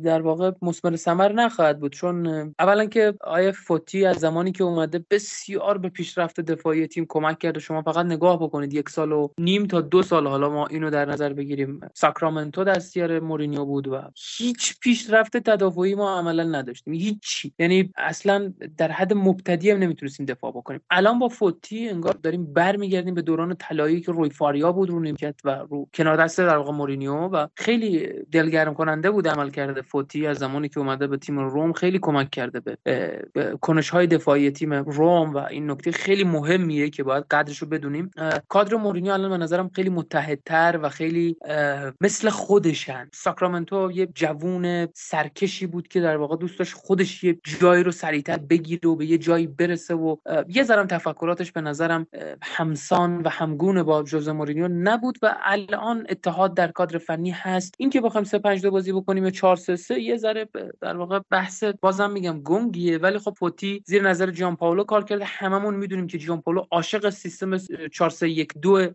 در واقع مثمر ثمر نخواهد بود، چون اولا که آیه فوتی از زمانی که اومده بسیار به پیشرفت دفاعی تیم کمک کرده. شما فقط نگاه بکنید 1.5 تا 2 سال حالا ما اینو در نظر بگیریم ساکرامنتو دستیار مورینیو بود و هیچ پیشرفت تدافعی ما عملا نداشتیم، هیچ، یعنی اصلا در حد مبتدی هم نمیتونستیم دفاع بکنیم. الان با فوتی انگار داریم برمیگردیم به دوران طلایی که روی فاریا بود رو نیمکت و رو کنار دست در واقع مورینیو و خیلی دلگرم کننده بود عمل کرده فوتی از زمانی که اومده به تیم روم، خیلی کمک کرده به کنش‌های دفاعی تیم روم و این نکته خیلی مهمیه که باید قدرش رو بدونیم. کادر مورینیو الان به نظرم خیلی متحدتر و خیلی مثل خودشن. ساکرامنتو یه جوون سرکشی بود که در واقع دوست داشت خودش یه جایی رو سریعتر بگیره و به یه جایی برسه و یه ذرم تفکراتش به نظرم همسان و همگونه با ژوزه مورینیو نبود و الان اتحاد در کادر فنی هست. این که بخوایم 3-5-2 بازی بکنیم یا 4-3-3 یه ذره در واقع بحث بازم میگم گنگیه، ولی خب پوتی زیر نظر جان پائولو کار کرده. هممون میدونیم که جان پائولو عاشق سیستم 4-3-1-2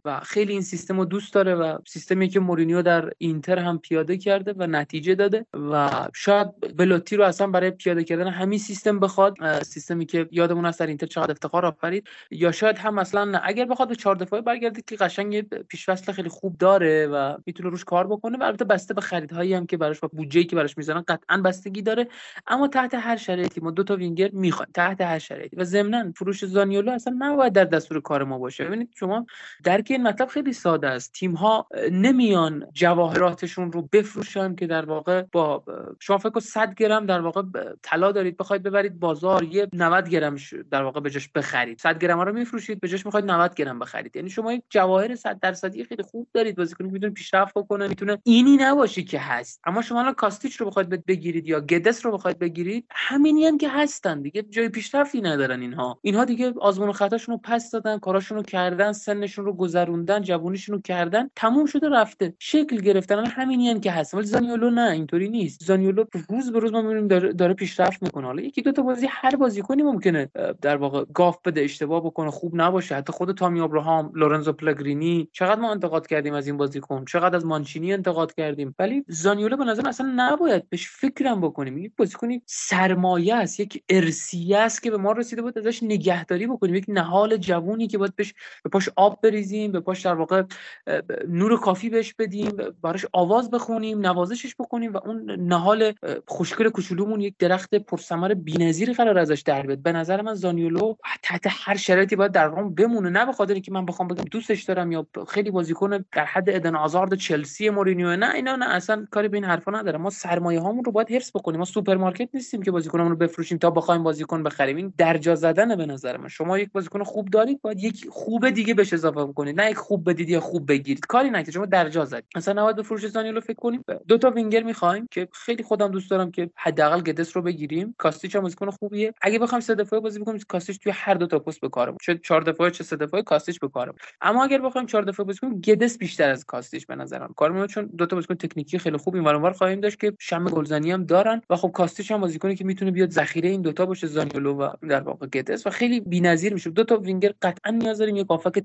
و خیلی این سیستم رو دوست داره و سیستمی که مورینیو در اینتر هم پیاده کرده و نتیجه داده و شاید بلوتی رو اصلا برای پیاده کردن همین سیستم بخواد، سیستمی که یادمون هست در اینتر چقدر افتخار آفرید، یا شاید هم مثلا نه. اگر بخواد به 4 دفاعه برگرده که قشنگ پیش‌فصل خیلی خوب داره و میتونه روش کار بکنه و البته بسته به خریدهایی هم که براش و بودجه‌ای که براش میذارن قطعاً بستگی داره. اما تحت هر شرایطی ما دو تا وینگر میخوایم تحت هر شرایطی و ضمناً فروش زانیولو اصلا نباید در دستور کار ما باشه. ببینید شما درک این مطلب خیلی ساده است، تیم‌ها نمیان جواهراتشون رو بفروشن که در واقع با شما فکر 100 گرم در واقع طلا دارید بخواید ببرید بازار یه 90 گرم در واقع بجاش بخرید، 100 گرم رو میفروشید بجاش میخواید 90 گرم بخرید. یعنی شما یک جواهر 100% خیلی خوب دارید، بازیکنی میتونه پیشرفت بکنه، میتونه اینی نباشه که هست. اما شما الان کاستیچ رو بخواید بگیرید یا گدس رو بخواید بگیرید، همینی هم که هستن دیگه جای پیشرفتی ندارن. اینها دیگه آزمون و خطاشون رو پس دادن، کاراشون رو کردن، سنشون رو گذروندن، جوونیشون رو کردن، تموم شده رفته، شکل گرفتن، همینی هم که هستن. ولی زانیولو نه، اینطوری نیست. زانیولو روز به روز ما می‌بینیم داره پیشرفت می‌کنه. حالا یکی دو تا بازی هر بازیکنی ممکنه در واقع گاف بده، اشتباه بکنه، خوب نباشه. حتی خود تامی ابراهام، لورنزو پلگرینی، چقدر ما انتقاد کردیم از این بازیکن، چقدر از مانچینی انتقاد کردیم. ولی زانیولو به نظر اصلا نباید بهش فکرم بکنیم. یک بازیکنی سرمایه است، یک ارثیه است که به ما رسیده بود ازش نگهداری بکنیم. یک نهال جوونی که باید به پاش آب بریزیم، به پاش در واقع نور کافی بهش بدیم، براش آواز بخونیم، نوازشش بکنیم و اون نهال خوشگل کوچولومون یک درخت پرثمر بی‌نظیر قرار ازش در بیاد. به نظر من زانیولو تحت هر شرایطی باید در رام بمونه، نه به خاطر اینکه من بخوام بگم دوستش دارم یا خیلی بازیکن در حد ادن آزارد چلسی مورینیو، نه اینا، نه اصلا کاری به این حرفا نداره. ما سرمایه هامون رو باید حفظ بکنیم، ما سوپرمارکت نیستیم که بازیکنامون رو بفروشیم تا بخوایم بازیکن بخریم. این درجا زدن به نظر من. شما یک بازیکن خوب دارید، باید یک خوب دیگه بهش اضافه بکنید، نه یک خوب بدید یا خوب بگیرید. کاری نه که شما درجا زدید. مثلا نباید به فروش زانیولو فکر کنیم. دو تا وینگر می‌خوایم که خیلی خودم دوست دارم که حداقل گدس رو بگیریم. کاستیچ هم بازیکن خوبیه. اگه بخوام 3 دفعه بازی بکنیم، کاستیچ توی هر دو تا پست به کارمون. چه 4 دفعه چه 3 دفعه کاستیچ به کارمون. اما اگر بخوایم 4 دفعه بازی کنیم، گدس بیشتر از کاستیچ به نظر من کارمون، چون دو تا بازیکن تکنیکی خیلی خوب این ورانور خواهیم داشت که شم گلزنی هم دارن و خب کاستیچ هم بازیکنی که میتونه بیاد ذخیره این دو تا باشه، زانیولو و در واقع گدس، و خیلی بی‌نظیر میشه. دو تا وینگر قطعا نیاز داریم. یک هافک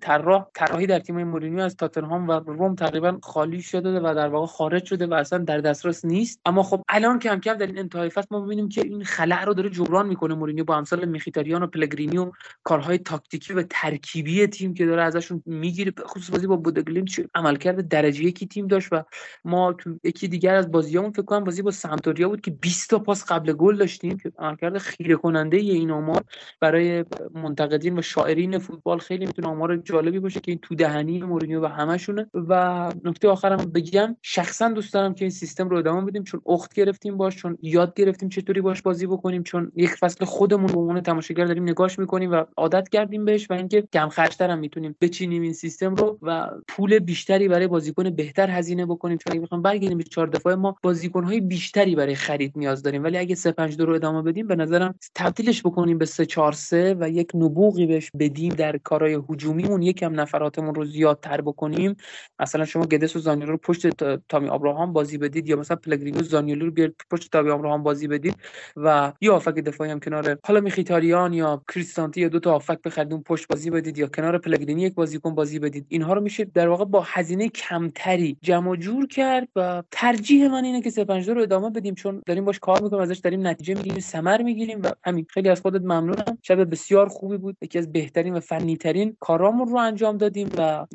طراحی در تیم مورینیو از تاتنهام و روم تقریبا خالی شده و در واقع خارج شده و اصلا در دسترس نیست. اما خب الان کم کم در این انتهای فصل ما می‌بینیم که این خلأ رو داره جبران می‌کنه مورینیو با امثال میخیتاریان و پلگرینی و کارهای تاکتیکی و ترکیبی تیم که داره ازشون میگیره. خصوص بازی با بودگلین عملکرد درجه یکی تیم داشت و ما یکی دیگر از بازیامون فکر کنم بازی با سمتوریا بود که 20 تا پاس قبل گل داشتیم که عملکرد خیره کننده این آمار برای منتقدین و شاعرین فوتبال خیلی میتونه آمار جالبی باشه که این تو دهنی مورینیو و همشونه. و نکته آخرم بگم، شخصا دوست دارم که این سیستم رو ادامه بدیم، چون اخت گرفتیم باش، چون یاد گرفتیم چطوری باش بازی بکنیم، چون یک فصل خودمون به عنوان تماشاگر داریم نگاش میکنیم و عادت کردیم بهش و اینکه کم خرج‌تر هم میتونیم بچینیم این سیستم رو و پول بیشتری برای بازیکن بهتر هزینه بکنیم. چون اگه میخوام برگردیم به 4 دفعه ما بازیکن‌های بیشتری برای خرید نیاز داریم، ولی اگه 3-5-2 رو ادامه بدیم به نظرم تبدیلش بکنیم به 3-4-3 و یک نبوغی بهش بدیم در کارهای هجومیمون، یکم نفراتمون رو زیادتر بکنیم. مثلا شما گدس و زانیولو رو پشت تامی ابراهام بازی بدید، یا مثلا پلگرینو زانیولو رو بیارید پشت تامی ابراهام بازی بدید و یا هافک دفاعی هم کنار حالا میخیتاریان یا کریستانتی یا دو تا هافک بخرید اون پشت بازی بدید، یا کنار پلگرینی یک بازیکن بازی بدید. اینها رو میشه در واقع با هزینه کمتری جمع و جور کرد و ترجیح من اینه که 3-5-2 رو ادامه بدیم، چون داریم باش کار میکنیم، ازش داریم نتیجه میگیریم، ثمر میگیریم. و همین، خیلی از خودت ممنونم. شب بسیار خوبی بود، یکی از بهترین و فنی ترین کارامون رو انجام دادیم و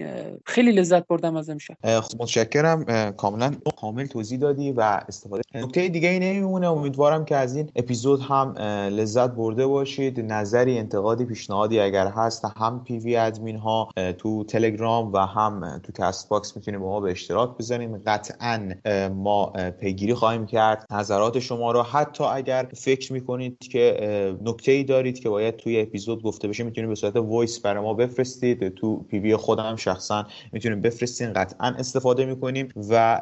خیلی لذت بردم از امشب. خب متشکرم، کاملا کامل توضیح دادی و استفاده. نکته دیگه ای نمیمونه، امیدوارم که از این اپیزود هم لذت برده باشید. نظری، انتقادی، پیشنهادی اگر هست، هم پی وی ادمین ها تو تلگرام و هم تو کست باکس میتونید با ما به اشتراک بذارید. قطعا ما پیگیری خواهیم کرد نظرات شما رو. حتی اگر فکر میکنید که نکته‌ای دارید که باید توی اپیزود گفته بشه، میتونید به صورت وایس برای ما بفرستید تو پی ترکیبی خودم شخصا میتونیم بفرستین، قطعا استفاده میکنیم و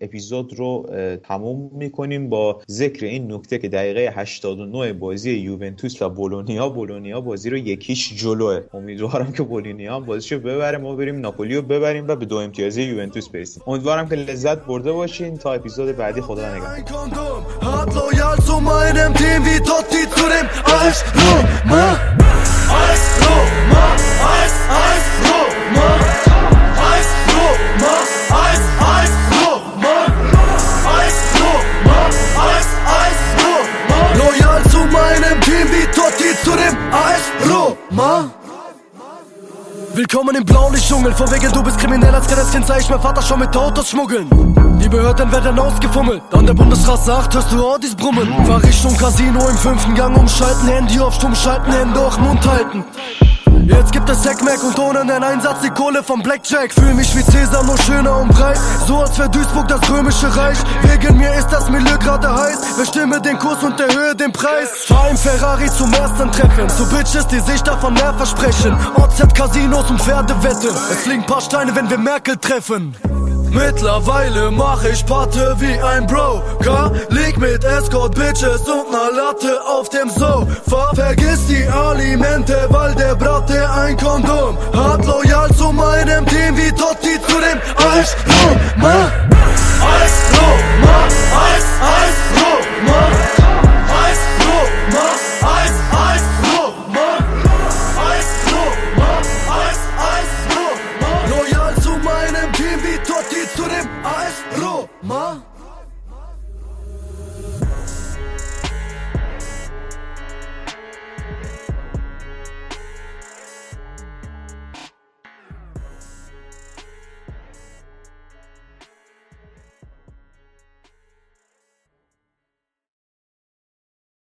اپیزود رو تموم میکنیم با ذکر این نکته که دقیقه 89 بازی یوونتوس و بولونیا بازی رو یکیش جلوه. امیدوارم که بولونیا بازیشو ببره، ما بریم ناپولی رو ببریم و به 2 امتیازی یوونتوس برسیم. امیدوارم که لذت برده باشین. تا اپیزود بعدی خدا نگهدار. Loyal zu meinem Team wie Totti zu dem AS Roma. Willkommen im Blaulichtdschungel, von wegen du bist kriminell, als kann das Kind sei ich mein Vater schon mit Autos schmuggeln. Die Behörden werden ausgefummelt, an der Bundesstraße 8 hörst du Audis brummen. Fahr Richtung Casino im 5. Gang umschalten, Handy auf Stumm schalten, Hände auf Mund halten. Jetzt gibt es Heckmeck und ohne den Einsatz die Kohle vom Blackjack. Fühl mich wie Cäsar, nur schöner und breit, so als wär Duisburg das römische Reich. Wegen mir ist das Milieu gerade heiß, bestimme den Kurs und erhöhe den Preis. Fahr im Ferrari zum ersten Treffen, zu Bitches, die sich davon mehr versprechen. OZ-Casinos und Pferdewette, es fliegen paar Steine, wenn wir Merkel treffen. Mittlerweile mach ich Patte wie ein Broker, lieg mit Escort-Bitches und ner Latte auf dem Sofa. Vergiss die Alimente, weil der Brate ein Kondom hat. Loyal zu meinem Team wie Totti zu dem AS Roma. AS Roma, AS, AS Roma, AS Roma, AS, AS Roma, AS Roma, AS, AS Roma. Loyal zu meinem Team wie Totti zu dem AS Roma.